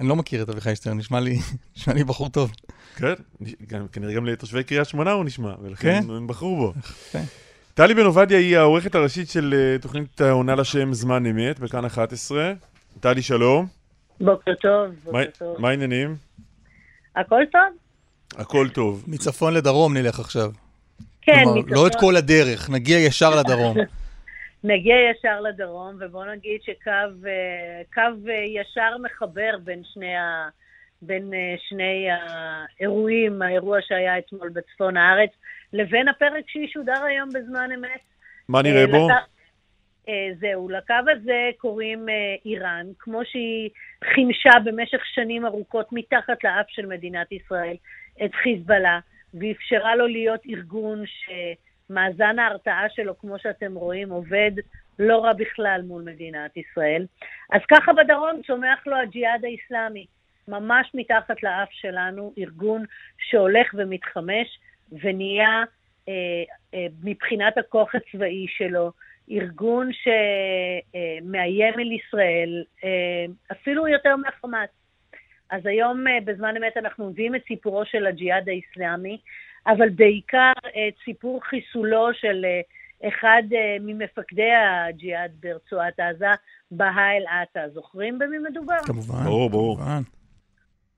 אני לא מכיר את אביחי שטרן, נשמע לי בחור טוב. כן, כנראה גם לתושבי קריית שמונה הוא נשמע, ולכן הם בחרו בו. טלי בן עובדיה היא העורכת הראשית של תוכנית העונה לשם זמן אמת, בכאן 11. טלי, שלום. בוקר טוב. מה העניינים? הכל טוב. הכל טוב. מצפון לדרום נלך עכשיו. כן, כלומר, מצפון. לא את כל הדרך, נגיע ישר לדרום. נגיע ישר לדרום, ובוא נגיד שקו ישר מחבר בין שני האירועים, האירוע שהיה אתמול בצפון הארץ, לבין הפרק שישודר היום בזמן אמת. מה נראה בו? זהו, לקו הזה קוראים איראן, כמו שהיא חימשה במשך שנים ארוכות מתחת לאף של מדינת ישראל את חיזבאללה, ואפשרה לו להיות ארגון שמאזן ההרתעה שלו, כמו שאתם רואים, עובד לא רע בכלל מול מדינת ישראל. אז ככה בדרום צומח לו הג'יהאד האיסלאמי, ממש מתחת לאף שלנו, ארגון שהולך ומתחמש ונהיה מבחינת הכוח הצבאי שלו, ארגון שמאיים על ישראל, אפילו יותר מהחמאס. אז היום בזמן אמת אנחנו מביאים את סיפורו של הג'יהאד האיסלאמי, אבל בעיקר את סיפור חיסולו של אחד ממפקדי הג'יהאד ברצועת עזה, בהאל עטה. זוכרים במי מדובר? כמובן. ברור.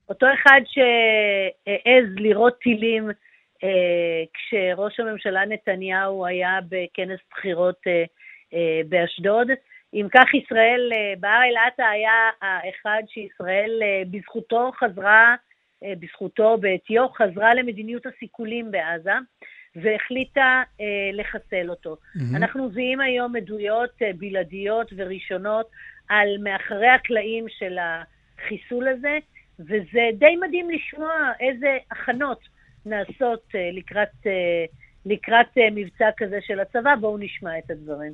אותו אחד שהעז לירות טילים כשראש הממשלה נתניהו היה בכנס בחירות באשדוד. אם כך ישראל, בהאל עטה היה האחד שישראל בזכותו חזרה, בזכותו בעטיו חזרה למדיניות הסיכולים בעזה, והחליטה לחסל אותו. Mm-hmm. אנחנו זיהים היום עדויות בלעדיות וראשונות על מאחרי הקלעים של החיסול הזה, וזה די מדהים לשמוע איזה הכנות נעשות לקראת מבצע כזה של הצבא. בואו נשמע את הדברים.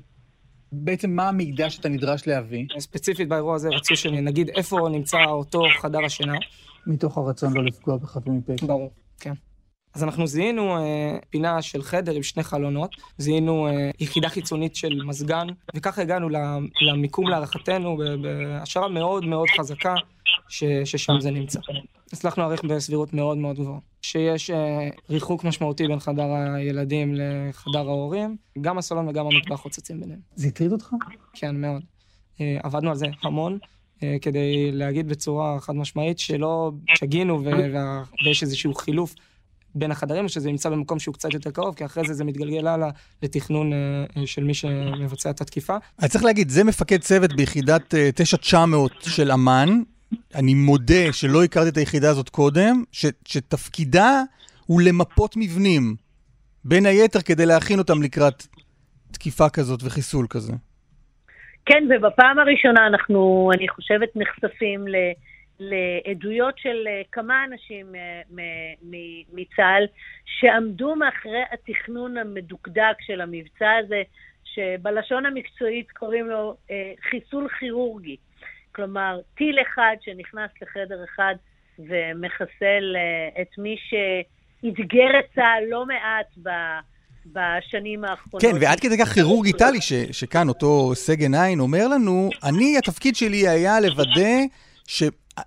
בעצם מה המידע שאתה נדרש להביא? ספציפית באירוע הזה רצו שנגיד איפה נמצא אותו חדר השינה. מתוך הרצון לא לפגוע בחפים מפשע. ברור, כן. אז אנחנו זיהינו פינה של חדר עם שני חלונות, זיהינו יחידה חיצונית של מזגן, וכך הגענו למיקום להערכתנו, בהשערה מאוד מאוד חזקה ששם זה נמצא. הצלחנו להעריך בסבירות מאוד מאוד גבוהה. שיש ריחוק משמעותי בין חדר הילדים לחדר ההורים, גם הסלון וגם המטבח חוצצים ביניהם. זה הטריד אותך? כן, מאוד. עבדנו על זה המון, כדי להגיד בצורה חד משמעית שלא שגינו ויש איזשהו חילוף בין החדרים, שזה נמצא במקום שהוא קצת יותר קרוב, כי אחרי זה מתגלגל הלאה לתכנון של מי שמבצע את התקיפה. אני צריך להגיד, זה מפקד צוות ביחידת 9900 של אמן, אני מודה שלא הכרתי את היחידה הזאת קודם, שתפקידה הוא למפות מבנים, בין היתר כדי להכין אותם לקראת תקיפה כזאת וחיסול כזה. כן, ובפעם הראשונה אנחנו, אני חושבת, נחשפים לעדויות של כמה אנשים מצה"ל שעמדו מאחרי התכנון המדוקדק של המבצע הזה, שבלשון המקצועית קוראים לו חיסול כירורגי. כלומר, טיל אחד שנכנס לחדר אחד ומחסל את מי שהתגר את צה"ל לא מעט בשנים האחרונות. כן, ועד כדי כך כירורג איטלי שכאן אותו סגן עין אומר לנו, אני, התפקיד שלי היה לוודא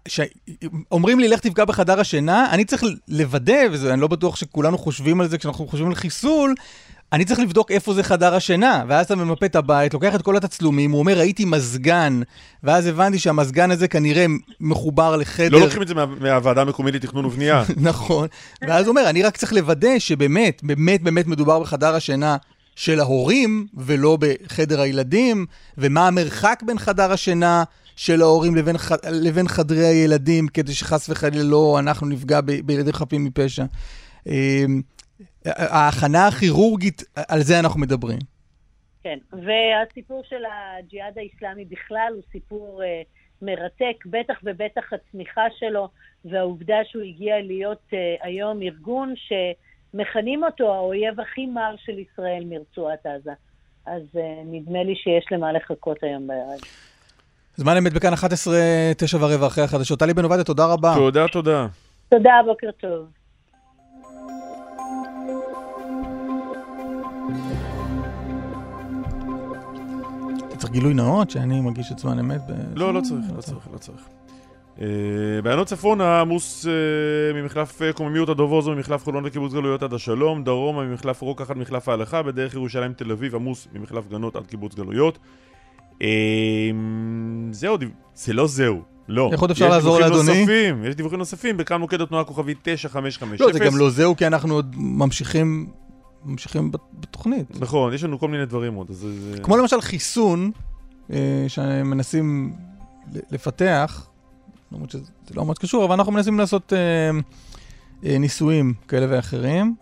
שאומרים לי, לך תפגע בחדר השינה, אני צריך לוודא, ואני לא בטוח שכולנו חושבים על זה כשאנחנו חושבים על חיסול, אני צריך לבדוק איפה זה חדר השינה, ואז אתה ממפה את הבית, לוקח את כל התצלומים, הוא אומר, ראיתי מזגן, ואז הבנתי שהמזגן הזה כנראה מחובר לחדר. לא לוקחים את זה מהוועדה המקומית לתכנון ובנייה. נכון, ואז הוא אומר, אני רק צריך לוודא שבאמת, באמת, באמת מדובר בחדר השינה של ההורים, ולא בחדר הילדים, ומה המרחק בין חדר השינה של ההורים לבין חדרי הילדים, כדי שחס וחלילה לא אנחנו נפגע בילדים חפים מפשע. ההכנה הכירורגית, על זה אנחנו מדברים. כן, והסיפור של הג'יהאד האיסלאמי בכלל הוא סיפור מרתק, בטח ובטח הצמיחה שלו, והעובדה שהוא הגיע להיות היום ארגון שמכנים אותו האויב הכי מר של ישראל מרצועת עזה. אז נדמה לי שיש למה לחכות היום בערב. זמן אמת בכאן 11, 9:15 אחרי החדשות. טלי בן עובדיה, תודה רבה. תודה, תודה. תודה, בוקר טוב. צריך גילוי נאות שאני מרגיש את זמן אמת? לא, לא צריך, לא צריך, לא צריך. בעיינות צפון, העמוס ממחלף קוממיות עד דובוזו, ממחלף חולון לקיבוץ גלויות עד השלום, דרום, ממחלף רוקח עד מחלף ההלכה, בדרך ירושלים תל אביב, עמוס ממחלף גנות עד קיבוץ גלויות. זהו. לא. איך עוד אפשר לעזור לאדוני? יש דיווחים נוספים, בכאן מוקד התנועה כוכבית 9550. לא, זה גם לא זהו, כי אנחנו עוד ממשיכים בתוכנית. נכון, יש לנו כל מיני דברים עוד. כמו למשל חיסון, שמנסים לפתח, למרות שזה לא מאוד קשור, אבל אנחנו מנסים לעשות ניסויים כאלה ואחרים,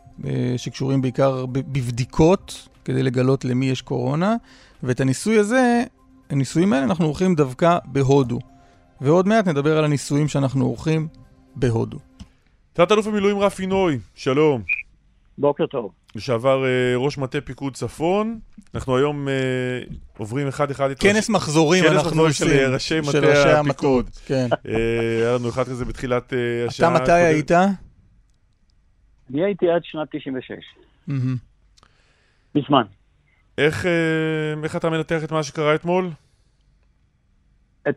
שקשורים בעיקר בבדיקות, כדי לגלות למי יש קורונה, ואת הניסויים האלה אנחנו עורכים דווקא בהודו. ועוד מעט נדבר על הניסויים שאנחנו עורכים בהודו. תת-אלוף במילואים רפי נוי, שלום. בוקר טוב. לשעבר ראש מטה פיקוד צפון, אנחנו היום עוברים אחד איתו. כנס מחזורים אנחנו עושים. של ראשי מטה הפיקוד. היה לנו אחד כזה בתחילת השעה. אתה מתי היית? אני הייתי עד שנת 96. בזמן. איך אתה מנתח את מה שקרה אתמול?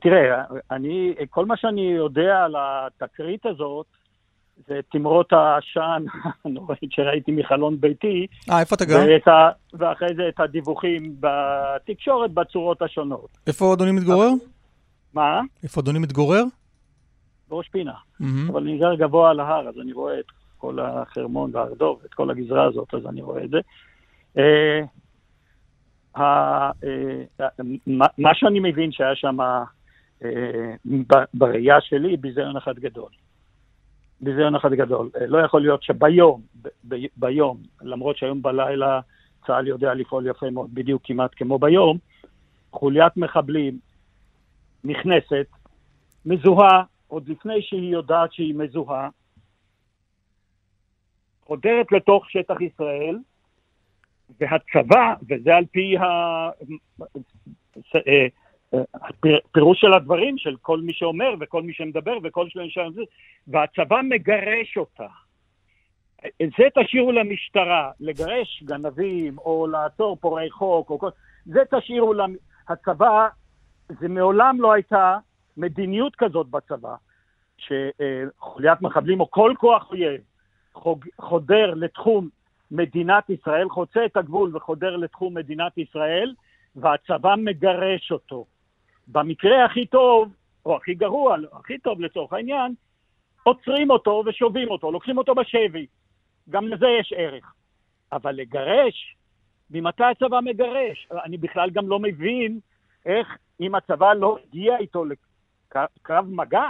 תראה, כל מה שאני יודע על התקרית הזאת, זה תמרות השען הנוראית שראיתי מחלון ביתי. איפה אתה גר? ואחרי זה את הדיווחים בתקשורת בצורות השונות. איפה אדוני מתגורר? מה? איפה אדוני מתגורר? בראש פינה. אבל אני גר גבוה על ההר, אז אני רואה את כל החרמון והרדוב, את כל הגזרה הזאת, אז אני רואה את זה. מה שאני מבין שהיה שם בראייה שלי, ביזיון אחד גדול. לא יכול להיות שביום, למרות שהיום בלילה צהל יודע לפעול יפה מאוד, בדיוק כמעט כמו ביום, חוליית מחבלים נכנסת, מזוהה, עוד לפני שהיא יודעת שהיא מזוהה, חודרת לתוך שטח ישראל, והצבא, וזה על פי הפירוש של הדברים, של כל מי שאומר וכל מי שמדבר וכל שלהם שם, והצבא מגרש אותה. זה תשאירו למשטרה, לגרש גנבים או לעצור פורעי חוק, או כל... זה תשאירו הצבא, זה מעולם לא הייתה מדיניות כזאת בצבא, שחוליית מחבלים או כל כוח אויב חודר לתחום מדינת ישראל, חוצה את הגבול וחודר לתחום מדינת ישראל, והצבא מגרש אותו. במקרה הכי טוב, או הכי גרוע, הכי טוב לצורך העניין, עוצרים אותו ושובים אותו, לוקחים אותו בשבי. גם לזה יש ערך. אבל לגרש, ממתי הצבא מגרש? אני בכלל גם לא מבין איך, אם הצבא לא הגיע איתו לקרב מגע,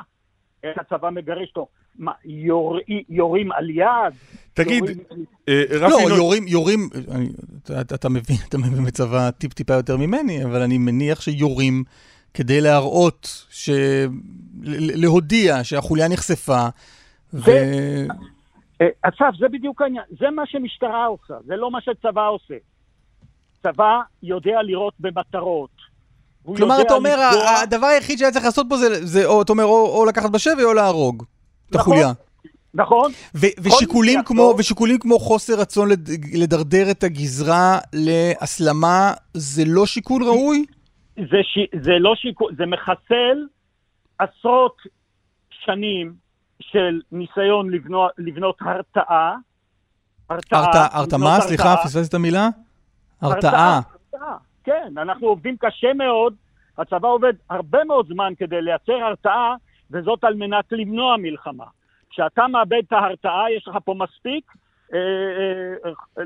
איך הצבא מגרש אותו. מה, יורים על יד? תגיד, יורים, אתה מבין, אתה מבין בצבא טיפ-טיפה יותר ממני, אבל אני מניח שיורים כדי להראות, להודיע שהחוליה נחשפה. אסף, זה בדיוק העניין, זה מה שמשטרה עושה, זה לא מה שצבא עושה. צבא יודע לראות במטרות. כלומר, אתה אומר, הדבר היחיד שהיה צריך לעשות פה זה, אתה אומר, או לקחת בשבי או להרוג. תחוליה. נכון. ושיקולים כמו חוסר רצון לדרדר את הגזרה להסלמה, זה לא שיקול ראוי? זה לא שיקול, זה מחסל עשרות שנים של ניסיון לבנות הרתעה. הרתעה, סליחה, פספסת את המילה? הרתעה. כן, אנחנו עובדים קשה מאוד, הצבא עובד הרבה מאוד זמן כדי לייצר הרתעה, וזאת על מנת למנוע מלחמה. כשאתה מאבד את ההרתעה, יש לך פה מספיק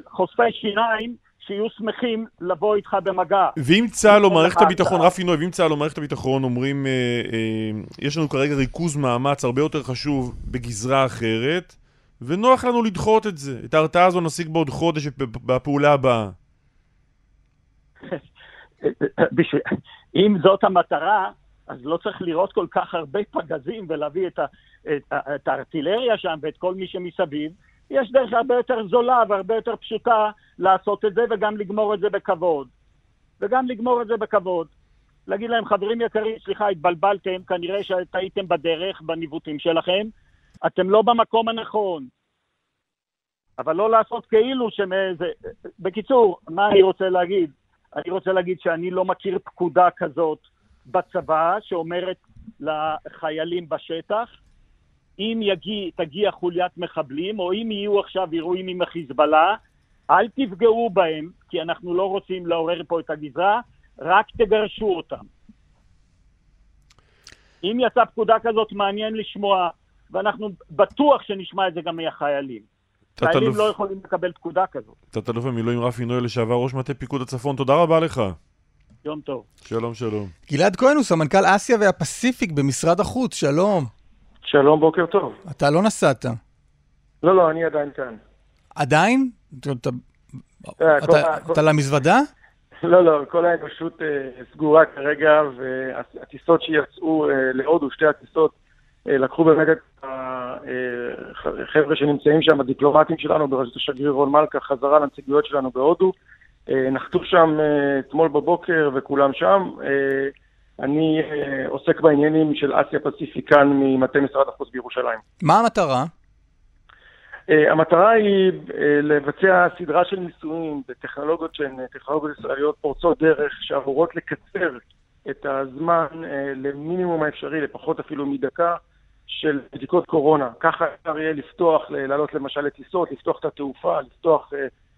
חושפי שיניים שיהיו שמחים לבוא איתך במגע. ואם צהל או מערכת הביטחון, רפי נוי, ואם צהל או מערכת הביטחון אומרים, יש לנו כרגע ריכוז מאמץ הרבה יותר חשוב בגזרה אחרת, ונוח לנו לדחות את זה. את ההרתעה הזו נשיג בעוד חודש בפעולה הבאה. אם זאת המטרה, אז לא צריך לראות כל כך הרבה פגזים ולהביא את הארטילריה שם ואת כל מי שמסביב. יש דרך הרבה יותר זולה והרבה יותר פשוטה לעשות את זה וגם לגמור את זה בכבוד. להגיד להם, חברים יקרים, סליחה, התבלבלתם, כנראה שהייתם בדרך, בניווטים שלכם. אתם לא במקום הנכון. אבל לא לעשות כאילו שמאיזה... בקיצור, מה אני רוצה להגיד? אני רוצה להגיד שאני לא מכיר פקודה כזאת בצבא שאומרת לחיילים בשטח, אם תגיע חוליית מחבלים, או אם יהיו עכשיו אירועים עם החיזבאללה, אל תפגעו בהם, כי אנחנו לא רוצים לעורר פה את הגזרה, רק תגרשו אותם. אם יצא פקודה כזאת, מעניין לשמוע, ואנחנו בטוח שנשמע את זה גם מהחיילים. חיילים לא יכולים לקבל פקודה כזאת. תת-אלוף במילואים רפי נוי, לשעבר ראש מטה פיקוד הצפון, תודה רבה לך. יום טוב. שלום, שלום. גלעד כהן הוא סמנכ"ל אסיה והפסיפיק במשרד החוץ, שלום. שלום, בוקר טוב. אתה לא נסעת. לא, אני עדיין כאן. עדיין? אתה למזוודה? לא, כל האנושות סגורה כרגע, והטיסות שיצאו להודו, שתי הטיסות, לקחו באמת את החבר'ה שנמצאים שם, הדיפלומטים שלנו, בראשות השגריר רון מלכה, חזרה לנציגויות שלנו בהודו, נחתו שם אתמול בבוקר וכולם שם. אני עוסק בעניינים של אסיה פסיפיקן ממטה משרד החוץ בירושלים. מה המטרה? המטרה היא לבצע סדרה של ניסויים בטכנולוגיות שהן טכנולוגיות ישראליות פורצות דרך שעבורות לקצר את הזמן למינימום האפשרי, לפחות אפילו מדקה, של בדיקות קורונה. ככה אפשר יהיה לפתוח, לעלות למשל לטיסות, לפתוח את התעופה, לפתוח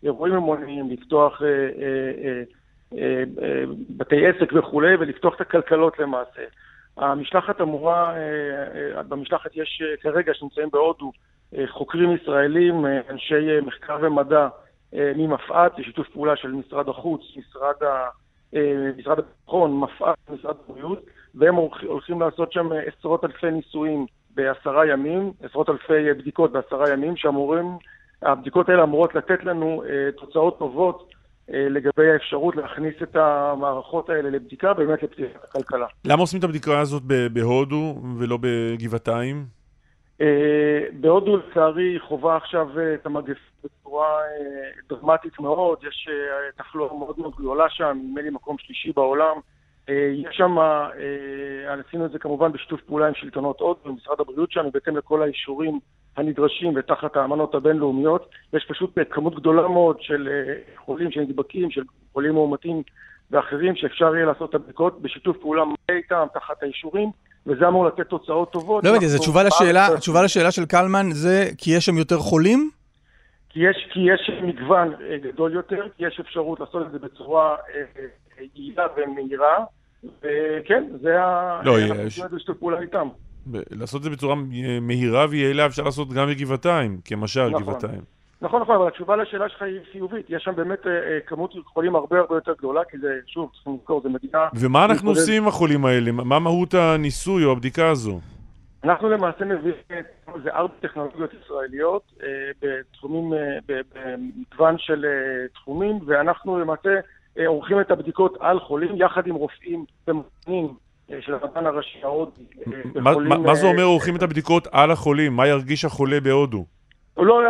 אירועים המוניים, לפתוח בתי עסק וכו', ולפתוח את הכלכלות למעשה. המשלחת אמורה, במשלחת יש כרגע שנמצאים בהודו, חוקרים ישראלים, אנשי מחקר ומדע ממפעד, שיתוף פעולה של משרד החוץ, משרד הביטחון, מפעד, משרד הבריאות, והם הולכים לעשות שם עשרות אלפי ניסויים בעשרה ימים, עשרות אלפי בדיקות בעשרה ימים, שהבדיקות האלה אמורות לתת לנו תוצאות טובות לגבי האפשרות להכניס את המערכות האלה לבדיקה, באמת לפתיחת הכלכלה. למה עושים את הבדיקה הזאת בהודו ולא בגבעתיים? בהודו לצערי חובה עכשיו את המגפה בצורה דרמטית מאוד, יש תחלואה מאוד מאוד גדולה שם, נדמה לי מקום שלישי בעולם. יש שם, עשינו את זה כמובן בשיתוף פעולה עם שלטונות הודו ומשרד הבריאות שם, בהתאם לכל האישורים הנדרשים ותחת האמנות הבינלאומיות. יש פשוט כמות גדולה מאוד של חולים שנדבקים, של חולים מאומתים ואחרים, שאפשר יהיה לעשות את הבדיקות בשיתוף פעולה מלא איתם תחת האישורים, וזה אמור לתת תוצאות טובות. לא, זה תשובה לשאלה של קלמן, זה כי יש שם יותר חולים? כי יש מגוון גדול יותר, כי יש אפשרות לעשות את זה בצורה יעילה ומהירה, וכן, אנחנו עושים את זה בשיתוף פעולה איתם. לעשות את זה בצורה מהירה ויעילה אפשר לעשות גם בגבעתיים, כמשל גבעתיים. נכון, אבל התשובה לשאלה שלך היא חיובית. יש שם באמת כמות חולים הרבה יותר גדולה, כי זה, שוב, צריכים לזכור, זה מדינה... ומה אנחנו עושים עם החולים האלה? מה מהות הניסוי או הבדיקה הזו? אנחנו למעשה מביאים את זה ארבע טכנולוגיות ישראליות, במגוון של תחומים, ואנחנו למעשה עורכים את הבדיקות על חולים, יחד עם רופאים ומתנים של המדען הראשי ההודי. מה זה אומר עורכים את הבדיקות על החולים? מה ירגיש החולה בהודו? לא,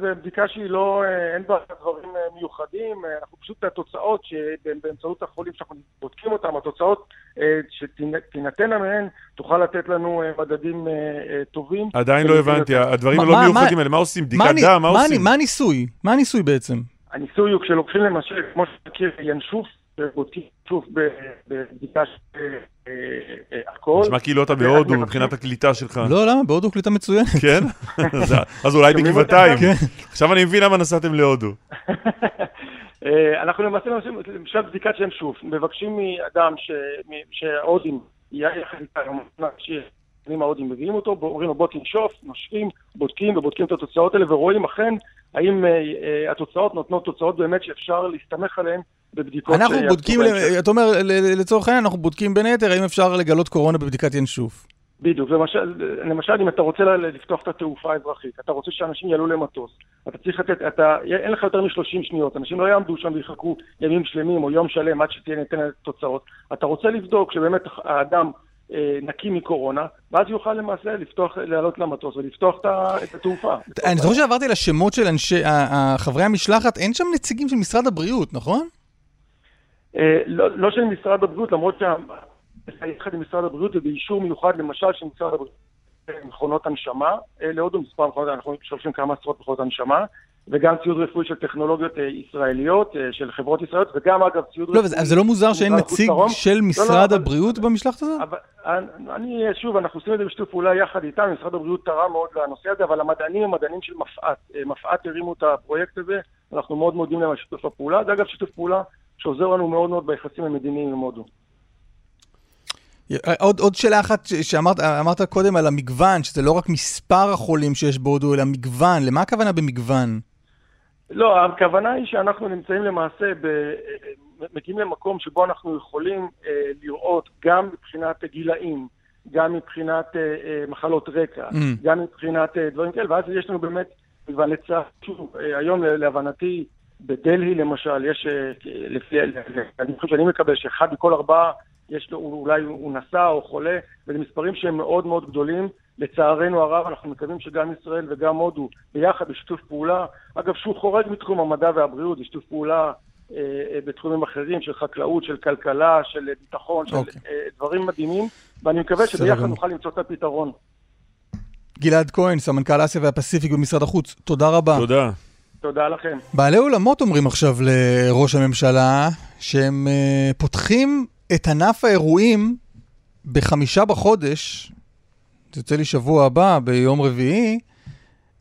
זה בדיקה שהיא לא, אין בה דברים מיוחדים, אנחנו פשוט התוצאות שבאמצעות החולים שאנחנו בודקים אותם, התוצאות שתינתנה מהן תוכל לתת לנו מדדים טובים. עדיין לא הבנתי, הדברים הלא מיוחדים האלה, מה עושים? בדיקת דם, מה עושים? מה הניסוי? מה הניסוי בעצם? הניסוי הוא כשלוקחים למשל, כמו שמכיר, ינשוף, בודקים ינשוף בבדיקה של הכל. נשמע כאילו אתה בהודו מבחינת הקליטה שלך. לא, למה? בהודו קליטה מצוינת. כן? אז אולי בגבעתיים. עכשיו אני מבין למה נסעתם להודו. אנחנו למעשה למשל בדיקת שם שוב. מבקשים מאדם שההודים יהיה יחד איתם, כשהאדם ההודים מביאים אותו, אומרים לו בוא תנשוף, נושפים, בודקים את התוצאות האלה ורואים אכן האם התוצאות נותנות תוצאות באמת שאפשר להסתמך עליהן בבדיקות. אנחנו בודקים, אתה אומר, לצורך העניין, אנחנו בודקים בין היתר, האם אפשר לגלות קורונה בבדיקת ינשוף? בדיוק. למשל, אם אתה רוצה לפתוח את התעופה האזרחית, אתה רוצה שאנשים יעלו למטוס, אתה צריך לתת, אין לך יותר מ-30 שניות, אנשים לא יעמדו שם ויחכו ימים שלמים או יום שלם עד שתהיה ניתן תוצאות. אתה רוצה לבדוק שבאמת האדם נקי מקורונה, ואז יוכל למעשה לפתוח, לעלות למטוס ולפתוח את התעופה. אני חושב שעברתי לשמות של חברי המשלחת, אין שם נציגים של משרד הבריאות, נכון? לא של משרד הבריאות, למרות שהיחד עם משרד הבריאות ובאישור מיוחד, למשל, של משרד הבריאות מכונות הנשמה, להודו מספר מכונות, אנחנו שולחים כמה עשרות מכונות הנשמה, וגם ציוד רפואי של טכנולוגיות ישראליות, של חברות ישראליות, וגם אגב ציוד רפואי... לא, זה לא מוזר שאין נציג של משרד הבריאות במשלחת הזה? שוב, אנחנו עושים את זה בשיתוף פעולה יחד איתם, משרד הבריאות תרם מאוד לנושא הזה, אבל המדענים של מפע"ת הרימו את הפרויקט הזה, אנחנו מאוד מודים להם על שיתוף הפעולה, זה אגב שיתוף פעולה שעוזר לנו מאוד מאוד ביחסים המדיניים עם הודו. עוד שאלה אחת שאמרת קודם על המגוון, שזה לא רק מספר החולים שיש בהודו, אלא מגוון. למה הכוונה במגוון? לא, הכוונה היא שאנחנו נמצאים למעשה, מגיעים למקום שבו אנחנו יכולים לראות גם מבחינת גילאים, גם מבחינת מחלות רקע, גם מבחינת דברים כאלה, ואז יש לנו באמת מגוון לצע. היום להבנתי, בדלהי למשל, יש, אני חושב שאני מקבל שאחד מכל ארבעה, אולי הוא נסע או חולה, וזה מספרים שהם מאוד מאוד גדולים. לצערנו הרב, אנחנו מקווים שגם ישראל וגם הודו ביחד בשיתוף פעולה, אגב שהוא חורג מתחום המדע והבריאות, בשיתוף פעולה בתחומים אחרים, של חקלאות, של כלכלה, של ביטחון, של דברים מדהימים, ואני מקווה שביחד נוכל למצוא את הפתרון. גלעד כהן, סמנכ"ל אסיה והפסיפיק במשרד החוץ, תודה רבה. תודה. תודה לכם. בעלי עולמות אומרים עכשיו לראש הממשלה, שהם פותחים את ענף האירועים ב5 בחודש, זה יוצא לי שבוע הבא, ביום רביעי,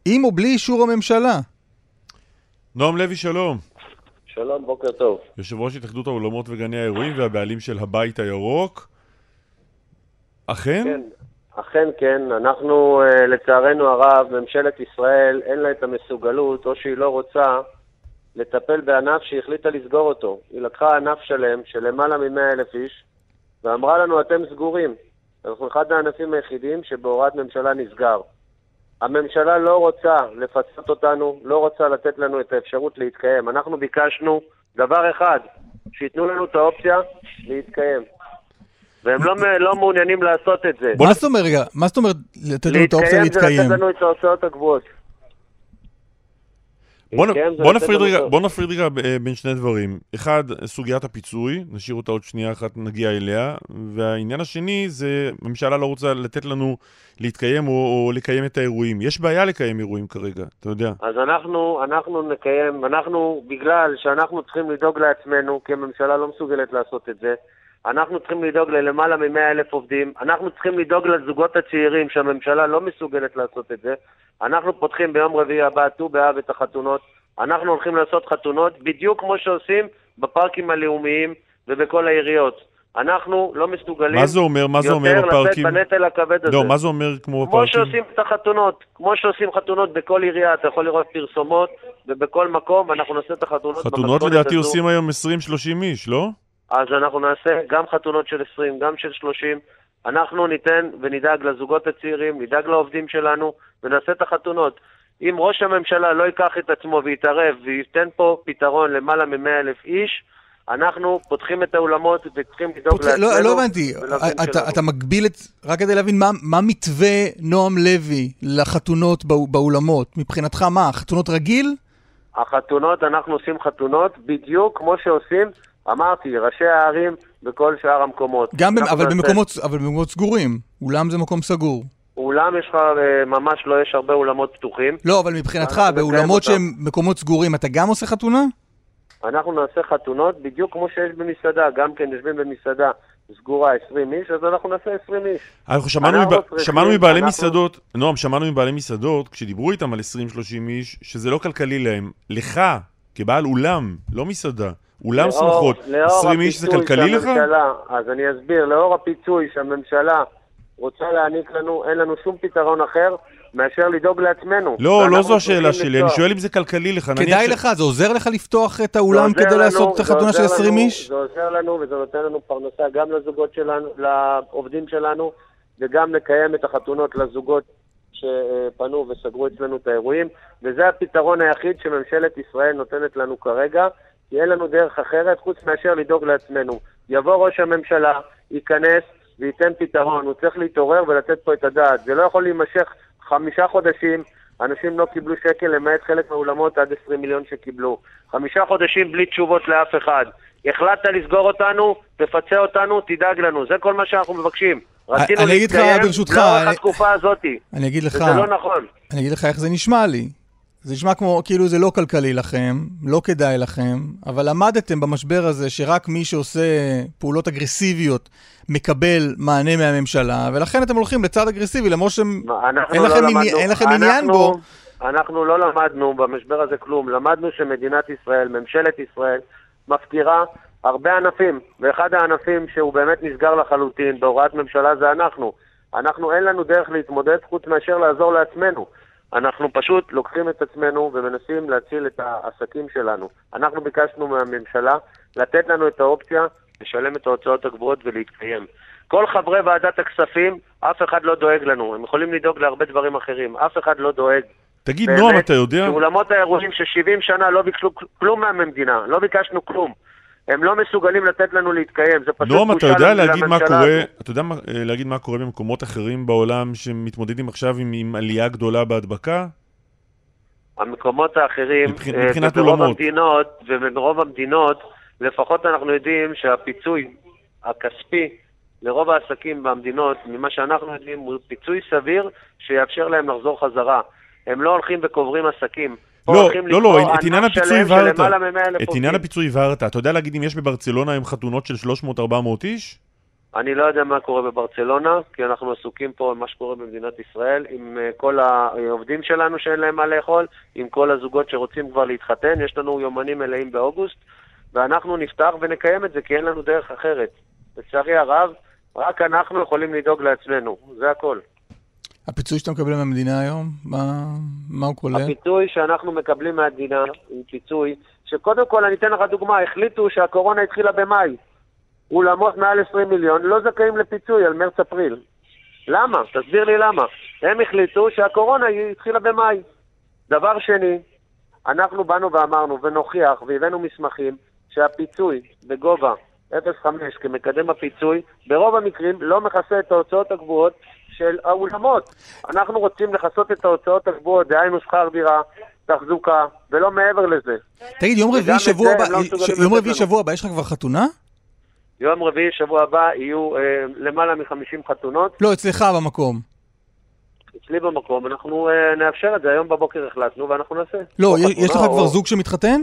עם או בלי אישור הממשלה. נועם לוי, שלום. שלום, בוקר טוב. יושב ראש התאחדות העולמות וגני האירועים והבעלים של הבית הירוק. אכן? כן, אכן כן. אנחנו, לצערנו הרב, ממשלת ישראל, אין לה את המסוגלות, או שהיא לא רוצה, לטפל בענף שהחליטה לסגור אותו. היא לקחה ענף שלם, של למעלה מ100,000 איש, ואמרה לנו, אתם סגורים. אנחנו אחד הענפים היחידים שבהוראת ממשלה נסגר. הממשלה לא רוצה לפצות אותנו, לא רוצה לתת לנו את האפשרות להתקיים. אנחנו ביקשנו דבר אחד, שיתנו לנו את האופציה להתקיים. והם לא מעוניינים לעשות את זה. מה זאת אומרת, רגע? מה זאת אומרת לתת לנו את האופציה להתקיים? זה לתת לנו את ההוצאות הקבועות. בוא נפריד רגע בין שני דברים. אחד, סוגיית הפיצוי, נשאיר אותה עוד שנייה אחת, נגיע אליה, והעניין השני זה, הממשלה לא רוצה לתת לנו להתקיים או לקיים את האירועים. יש בעיה לקיים אירועים כרגע, אתה יודע. אז אנחנו נקיים, בגלל שאנחנו צריכים לדאוג לעצמנו, כי הממשלה לא מסוגלת לעשות את זה, אנחנו צריכים לדאוג ללמעלה מ100,000 עובדים, אנחנו צריכים לדאוג לזוגות הצעירים שהממשלה לא מסוגלת לעשות את זה, אנחנו פותחים ביום רביעי הבא, ט"ו באב, את החתונות, אנחנו הולכים לעשות חתונות, בדיוק כמו שעושים בפארקים הלאומיים ובכל העיריות. אנחנו לא מסוגלים יותר לתת בנטל הכבד הזה. לא, מה זה אומר כמו בפארקים? כמו שעושים את החתונות, כמו שעושים חתונות בכל עירייה, אתה יכול לראות פרסומות, ובכל מקום אנחנו נעשה את החתונות. חתונות לדעתי עושים היום 20-30 איש, לא? אז אנחנו נעשה גם חתונות של 20, גם של 30, אנחנו ניתן ונדאג לזוגות הצעירים, נדאג לעובדים שלנו, ונעשה את החתונות. אם ראש הממשלה לא ייקח את עצמו ויתערב, ויתן פה פתרון למעלה מ100,000 איש, אנחנו פותחים את האולמות וצריכים לדאוג לעצמנו. לא הבנתי, אתה מגביל את... רק כדי להבין, מה מתווה נועם לוי לחתונות באולמות? מבחינתך מה? חתונות רגיל? החתונות, אנחנו עושים חתונות בדיוק כמו שעושים... אמרתי, ראשי הערים בכל שאר המקומות. גם במקומות סגורים. אולם זה מקום סגור. אולם יש לך, ממש לא יש הרבה אולמות פתוחים. לא, אבל מבחינתך, באולמות שהם מקומות סגורים, אתה גם עושה חתונה? אנחנו נעשה חתונות בדיוק כמו שיש במסעדה. גם כן יושבים במסעדה סגורה 20 איש, אז אנחנו נעשה 20 איש. אנחנו שמענו מבעלי מסעדות, נועם, שמענו מבעלי מסעדות, כשדיברו איתם על 20-30 איש, שזה לא כלכלי להם. לך, כבעל אולם, לא מסעדה. אולם סמכות, 20 איש זה כלכלי לך? אז אני אסביר, לאור הפיצוי שהממשלה רוצה להעניק לנו, אין לנו שום פתרון אחר מאשר לדאוג לעצמנו. לא, לא זו השאלה שלי, אני שואל אם זה כלכלי לך. כדאי לך, זה עוזר לך לפתוח את האולם כדי לעשות את החתונה של 20 איש? זה עוזר לנו וזה נותן לנו פרנסה גם לזוגות שלנו, לעובדים שלנו, וגם לקיים את החתונות לזוגות שפנו וסגרו אצלנו את האירועים, וזה הפתרון היחיד שממשלת ישראל נותנת לנו כרגע, יהיה לנו דרך אחרת, חוץ מאשר לדאוג לעצמנו. יבוא ראש הממשלה, ייכנס וייתן פתרון. הוא צריך להתעורר ולתת פה את הדעת. זה לא יכול להימשך 5 חודשים. אנשים לא קיבלו שקל, למעט חלק מהאולמות עד 20 מיליון שקיבלו. 5 חודשים בלי תשובות לאף אחד. החלטת לסגור אותנו, תפצה אותנו, תדאג לנו. זה כל מה שאנחנו מבקשים. רצינו להתקיים לאורך התקופה הזאת. וזה לא נכון. אני אגיד לך איך זה נשמע לי. זה נשמע כמו, כאילו זה לא כלכלי לכם, לא כדאי לכם, אבל עמדתם במשבר הזה שרק מי שעושה פעולות אגרסיביות מקבל מענה מהממשלה, ולכן אתם הולכים לצד אגרסיבי, למרות שאין לכם עניין בו. אנחנו לא למדנו במשבר הזה כלום, למדנו שמדינת ישראל, ממשלת ישראל, מפקירה הרבה ענפים, ואחד הענפים שהוא באמת נסגר לחלוטין בהוראת ממשלה זה אנחנו. אנחנו אין לנו דרך להתמודד חוץ מאשר לעזור לעצמנו. אנחנו פשוט לוקחים את עצמנו ומנסים להציל את העסקים שלנו. אנחנו ביקשנו מהממשלה לתת לנו את האופציה, לשלם את ההוצאות הגבוהות ולהתקיים. כל חברי ועדת הכספים, אף אחד לא דואג לנו. הם יכולים לדאוג להרבה דברים אחרים. אף אחד לא דואג. תגיד, נועם, אתה יודע? בעולמות האירועים ש70 שנה לא ביקשו כלום מהמדינה. לא ביקשנו כלום. הם לא מסוגלים לתת לנו להתקיים. נועם, אתה יודע להגיד מה קורה במקומות אחרים בעולם שמתמודדים עכשיו עם עלייה גדולה בהדבקה? המקומות האחרים, וברוב המדינות, לפחות אנחנו יודעים שהפיצוי הכספי לרוב העסקים במדינות, ממה שאנחנו יודעים, הוא פיצוי סביר שיאפשר להם לחזור חזרה. הם לא הולכים וקוברים עסקים. לא, לא, לא, את עניין הפיצוי הבהרת. את עניין הפיצוי הבהרת. אתה יודע להגיד אם יש בברצלונה עם חתונות של 300-400 איש? אני לא יודע מה קורה בברצלונה, כי אנחנו עסוקים פה עם מה שקורה במדינת ישראל, עם כל העובדים שלנו שאין להם מה לאכול, עם כל הזוגות שרוצים כבר להתחתן, יש לנו יומנים מלאים באוגוסט, ואנחנו נפתח ונקיים את זה, כי אין לנו דרך אחרת. לצערי הרב, רק אנחנו יכולים לדאוג לעצמנו, זה הכל. הפיצוי שאתה מקבל מהמדינה היום, מה הוא כולל? הפיצוי שאנחנו מקבלים מהמדינה, הוא פיצוי, שקודם כל, אני אתן לך דוגמה, החליטו שהקורונה התחילה במאי, אולמות מעל 20 מיליון לא זכאים לפיצוי על מרץ-אפריל. למה? תסביר לי למה. הם החליטו שהקורונה התחילה במאי. דבר שני, אנחנו באנו ואמרנו ונוכיח והבאנו מסמכים שהפיצוי בגובה 0.5 כמקדם הפיצוי ברוב המקרים לא מכסה את ההוצאות הגבוהות של האולמות. אנחנו רוצים לכסות את ההוצאות הגבוהות, דהיינו שכר דירה, תחזוקה, ולא מעבר לזה. תגיד, יום רביעי שבוע הבא יש לך כבר חתונה? יום רביעי, שבוע הבא, יהיו למעלה מ-50 חתונות. לא, אצלך במקום. אצלי במקום, אנחנו נאפשר את זה. היום בבוקר החלטנו ואנחנו נעשה. לא, יש לך כבר זוג שמתחתן?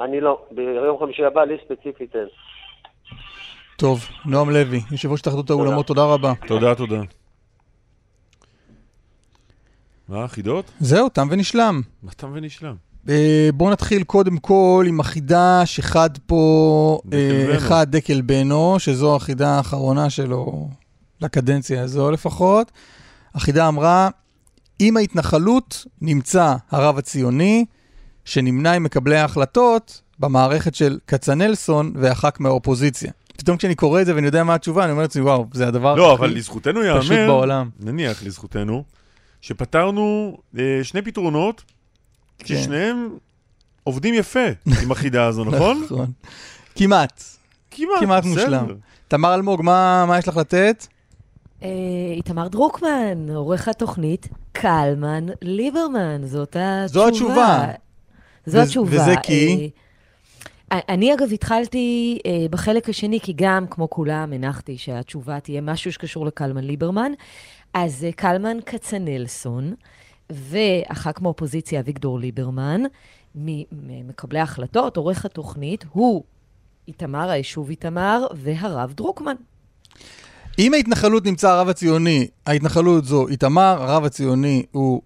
אני לא. ביום חמישי הבא, לי ספציפית אין. טוב, נועם לוי, יושב ראש התאחדות האולמות, תודה רבה. תודה, תודה. מה, חידות? זהו, תם ונשלם. מה תם ונשלם? בואו נתחיל קודם כל עם החידה שחד פה אחד דקל בנו, שזו החידה האחרונה שלו לקדנציה הזו לפחות. החידה אמרה, אם ההתנחלות נמצא הרב הציוני שנמנע עם מקבלי ההחלטות במערכת של קצנלסון והחק מהאופוזיציה. פתאום כשאני קורא את זה ואני יודע מה התשובה, אני אומר לעצמי, וואו, זה הדבר לא, אבל לזכותנו יאמר, פשוט בעולם. נניח לזכותנו, שפתרנו שני פתרונות, כששניהם עובדים יפה עם החידה הזו, נכון? נכון. כמעט מושלם. תמר אלמוג, מה יש לך לתת? איתמר דרוקמן, עורך התוכנית קלמן ליברמן. זאת התשובה. זו התשובה. וזה כי? אני אגב התחלתי בחלק השני, כי גם כמו כולם הנחתי שהתשובה תהיה משהו שקשור לקלמן ליברמן. אז קלמן כצנלסון, ואחר כמו אופוזיציה אביגדור ליברמן, מקבלי ההחלטות, עורך התוכנית, הוא איתמר, היישוב איתמר, והרב דרוקמן. אם ההתנחלות נמצא הרב הציוני, ההתנחלות זו איתמר, הרב הציוני הוא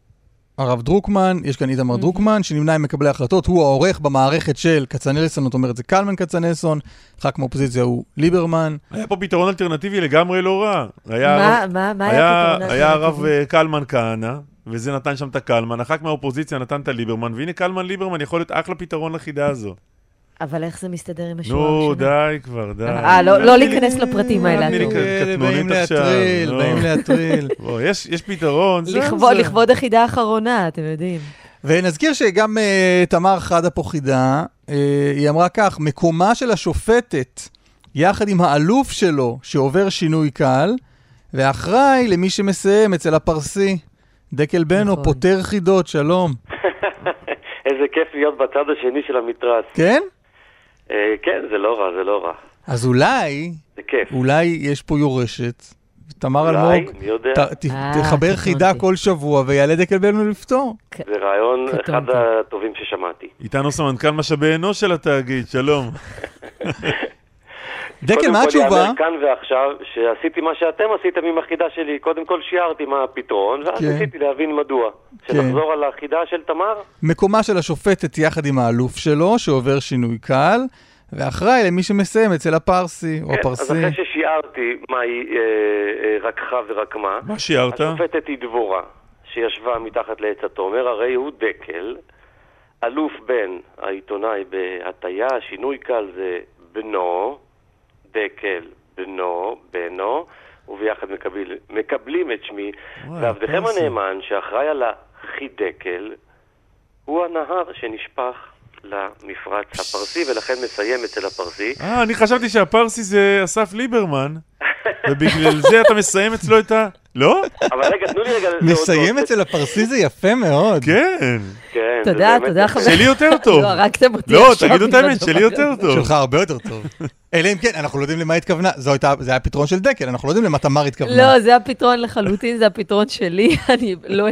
הרב דרוקמן, יש כאן איתמר דרוקמן, שנמנע עם מקבלי ההחלטות, הוא העורך במערכת של קצנלסון, זאת אומרת, זה קלמן קצנלסון, אחר כמו אופוזיציה הוא ליברמן. היה פה פתרון אלטרנטיבי לגמרי לא רע. היה הרב קלמן כהנא, וזה נתן שם את הקלמן, אחר כך מהאופוזיציה נתן את הליברמן, והנה קלמן ליברמן יכול להיות אחלה פתרון לחידה הזו. אבל איך זה מסתדר עם השורה השנה? נו, די כבר, די. לא להיכנס לפרטים האלה. באים להטריל, יש פתרון. לכבוד החידה האחרונה, אתם יודעים. ונזכיר שגם תמר חדה פה חידה, היא אמרה כך, מקומה של השופטת, יחד עם האלוף שלו, שעובר שינוי קל, ואחראי למי שמסיים אצל הפרסי. דקל בנו, פותר חידות, שלום. איזה כיף להיות בצד השני של המתרס. כן? כן, זה לא רע. אז אולי יש פה יורשת, תמר אלמוג, תחבר חידה כל שבוע ויעלה דקל בנו לפתור. זה רעיון אחד הטובים ששמעתי. איתנו סמנכ"ל משאבי אנוש של התאגיד, שלום. קודם כל יאמר כאן ועכשיו שעשיתי מה שאתם עשיתם עם החידה שלי. קודם כל שיערתי מה הפתרון, ואז עשיתי להבין מדוע. שנחזור על החידה של תמר. מקומה של השופטת יחד עם האלוף שלו, שעובר שינוי קל, ואחראי למי שמסיים אצל הפרסי או הפרסי. אז אחרי ששיערתי מה היא רקחה ורקמה, מה שיערת? השופטת היא דבורה, שישבה מתחת לעץ התומר, הרי הוא דקל, אלוף בן העיתונאי בהטיה, שינוי קל זה בנו, דקל, בנו, וביחד מקבלים את שמי, ועבדכם הנאמן שאחראי על החידקל, הוא הנהר שנשפך למפרץ הפרסי, ולכן מסיים אצל הפרסי. אני חשבתי שהפרסי זה אסף ליברמן, ובגלל זה אתה מסיים אצלו את לא? אבל רגע, תנו לי רגע... מסיים אצל הפרסי זה יפה מאוד. כן. תודה, חבר. שלי יותר טוב. לא, הרגתם אותי. לא, תגידו את האמת, שלי יותר טוב. שלך הרבה יותר טוב. אלא אם כן, אנחנו לא יודעים למה התכוונה. זה היה פתרון של דקל, אנחנו לא יודעים למה תמר התכוונה. לא, זה הפתרון לחלוטין, זה הפתרון שלי. אני לא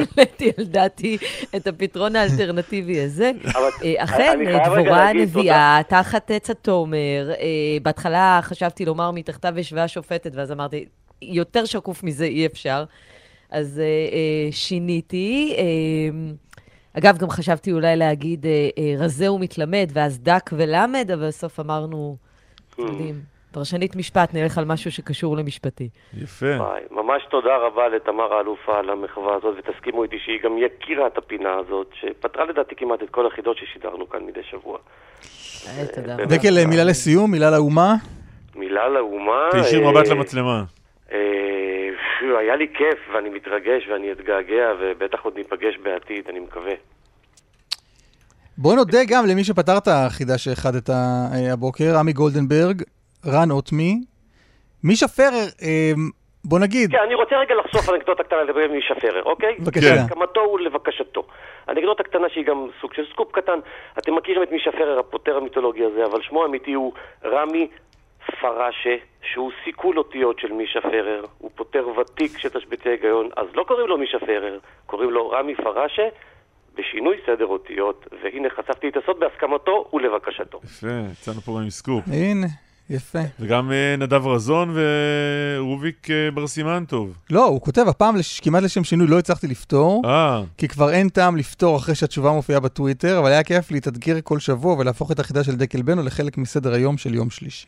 ידעתי את הפתרון האלטרנטיבי הזה. אכן, דבורה נביאה, תחת עץ התומר. בהתחלה חשבתי לומר מתחתיו ישבה השופטת, ואז אמרתי, יותר שקוף מזה אי אפשר. אז שיניתי. אגב, גם חשבתי אולי להגיד, רזה הוא מתלמד, ואז דק ולמד, אבל בסוף אמרנו, פרשנית משפט, נלך על משהו שקשור למשפטי. יפה. ממש תודה רבה לתמר האלופה על המחווה הזאת, ותסכימו איתי שהיא גם יקירה את הפינה הזאת, שפתרה לדעתי כמעט את כל החידות ששידרנו כאן מדי שבוע. תודה. דקל, מילה לסיום, מילה לאומה. מילה לאומה. תישיר מבט למצלמה. היה לי כיף, ואני מתרגש, ואני אתגעגע, ובטח עוד ניפגש בעתיד, אני מקווה. בוא נודה גם למי שפתר את החידה שאחדת הבוקר, עמי גולדנברג, רן עותמי, מישה פרר, בוא נגיד... כן, אני רוצה רגע לחשוף אנקדוטה קטנה לדבר עם מישה פרר, אוקיי? בבקשה. כמתו ולבקשתו. אנקדוטה קטנה שהיא גם סוג של סקופ קטן, אתם מכירים את מישה פרר, הפותר המיתולוגי הזה, אבל שמו האמיתי הוא רמי פרשה, שהוא סיכול אותיות של מישה פרר, הוא פותר ותיק שתשבטי היגיון, אז לא קוראים לו מישה פרר, קוראים לו רמי פרשה, בשינוי סדר אותיות, והנה חשפתי את הסוד בהסכמתו ולבקשתו. יפה, יצאנו פה עם סקופ. הנה, יפה. וגם נדב רזון ורוביק ברסימן טוב. לא, הוא כותב, הפעם כמעט לשם שינוי לא הצלחתי לפתור, כי כבר אין טעם לפתור אחרי שהתשובה מופיעה בטוויטר, אבל היה כיף להתאתגר כל שבוע ולהפוך את החידה של דקל בנו לחלק מסדר היום של יום שלישי.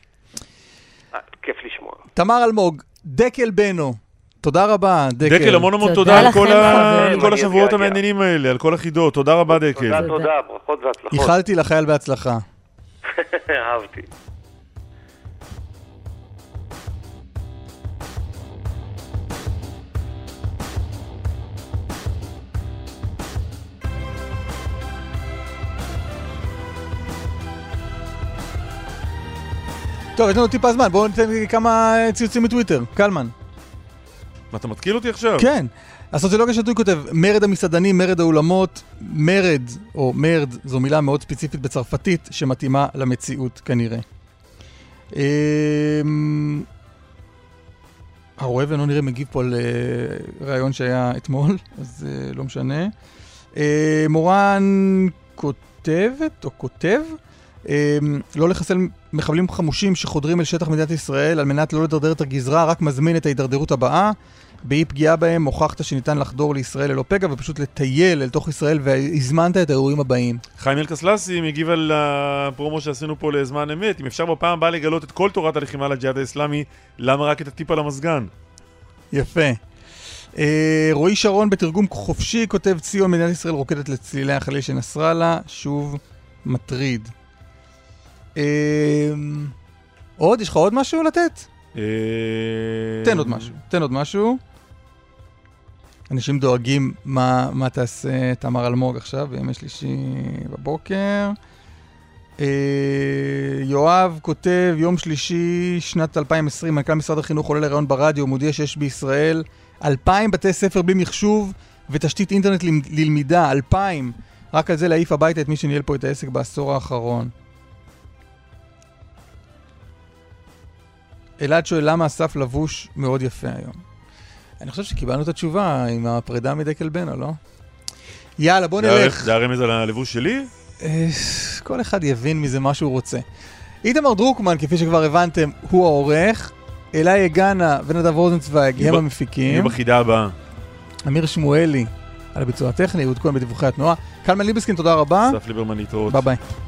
כיף לשמוע. תמר אלמוג, דקל בנו, תודה רבה, דקל. דקל, המון המון תודה על כל השבועות המעניינים האלה, על כל החידות. תודה רבה, דקל. תודה, ברכות והצלחות. איחלתי לחייל בהצלחה. אהבתי. טוב, יש לנו טיפה זמן, בואו ניתן לי כמה ציוצים מטוויטר. קלמן. מה, אתה מתקיל אותי עכשיו? כן. הסוציולוגיה שטוי כותב, מרד המסעדנים, מרד האולמות, מרד, או מרד, זו מילה מאוד ספציפית בצרפתית, שמתאימה למציאות כנראה. הרואה ואינו נראה מגיב פה על רעיון שהיה אתמול, אז לא משנה. מורן כותבת, או כותב, לא לחסל מחבלים חמושים שחודרים אל שטח מדינת ישראל על מנת לא לדרדר את הגזרה, רק מזמין את ההידרדרות הבאה. באי פגיעה בהם הוכחת שניתן לחדור לישראל ללא פגע ופשוט לטייל אל תוך ישראל, והזמנת את האירועים הבאים. חיים אלקסלסי מגיב על הפרומו שעשינו פה לזמן אמת, אם אפשר בפעם הבאה לגלות את כל תורת הלחימה לג'יהאד האסלאמי, למה רק את הטיפ על המסגן? יפה. רועי שרון בתרגום חופשי כותב, ציון מדינת ישראל רוקדת לצלילי החלל של נסראללה, שוב מטריד. עוד? יש לך עוד משהו לתת? תן עוד משהו. אנשים דואגים מה תעשה תמר אלמוג עכשיו בימי שלישי בבוקר. יואב כותב, יום שלישי שנת 2020, מנכ"ל משרד החינוך עולה לראיון ברדיו, מודיע שיש בישראל 2,000 בתי ספר במחשוב ותשתית אינטרנט ללמידה, 2,000. רק על זה להעיף הביתה את מי שניהל פה את העסק בעשור האחרון. אלעד שואל, למה אסף לבוש מאוד יפה היום? אני חושב שקיבלנו את התשובה עם הפרידה מדקל בנו, לא? יאללה, בוא נלך. זה הרמז על הלבוש שלי? כל אחד יבין מזה מה שהוא רוצה. איתמר דרוקמן, כפי שכבר הבנתם, הוא העורך. אלה יגנה ונדב רוזנצוויג, הם המפיקים. יהיו בחידה הבאה. אמיר שמואלי, על הביצוע הטכני, עוד כהן בדיווחי התנועה. קלמן ליברמן, תודה רבה. אסף ליברמן, להתראות. ביי ביי.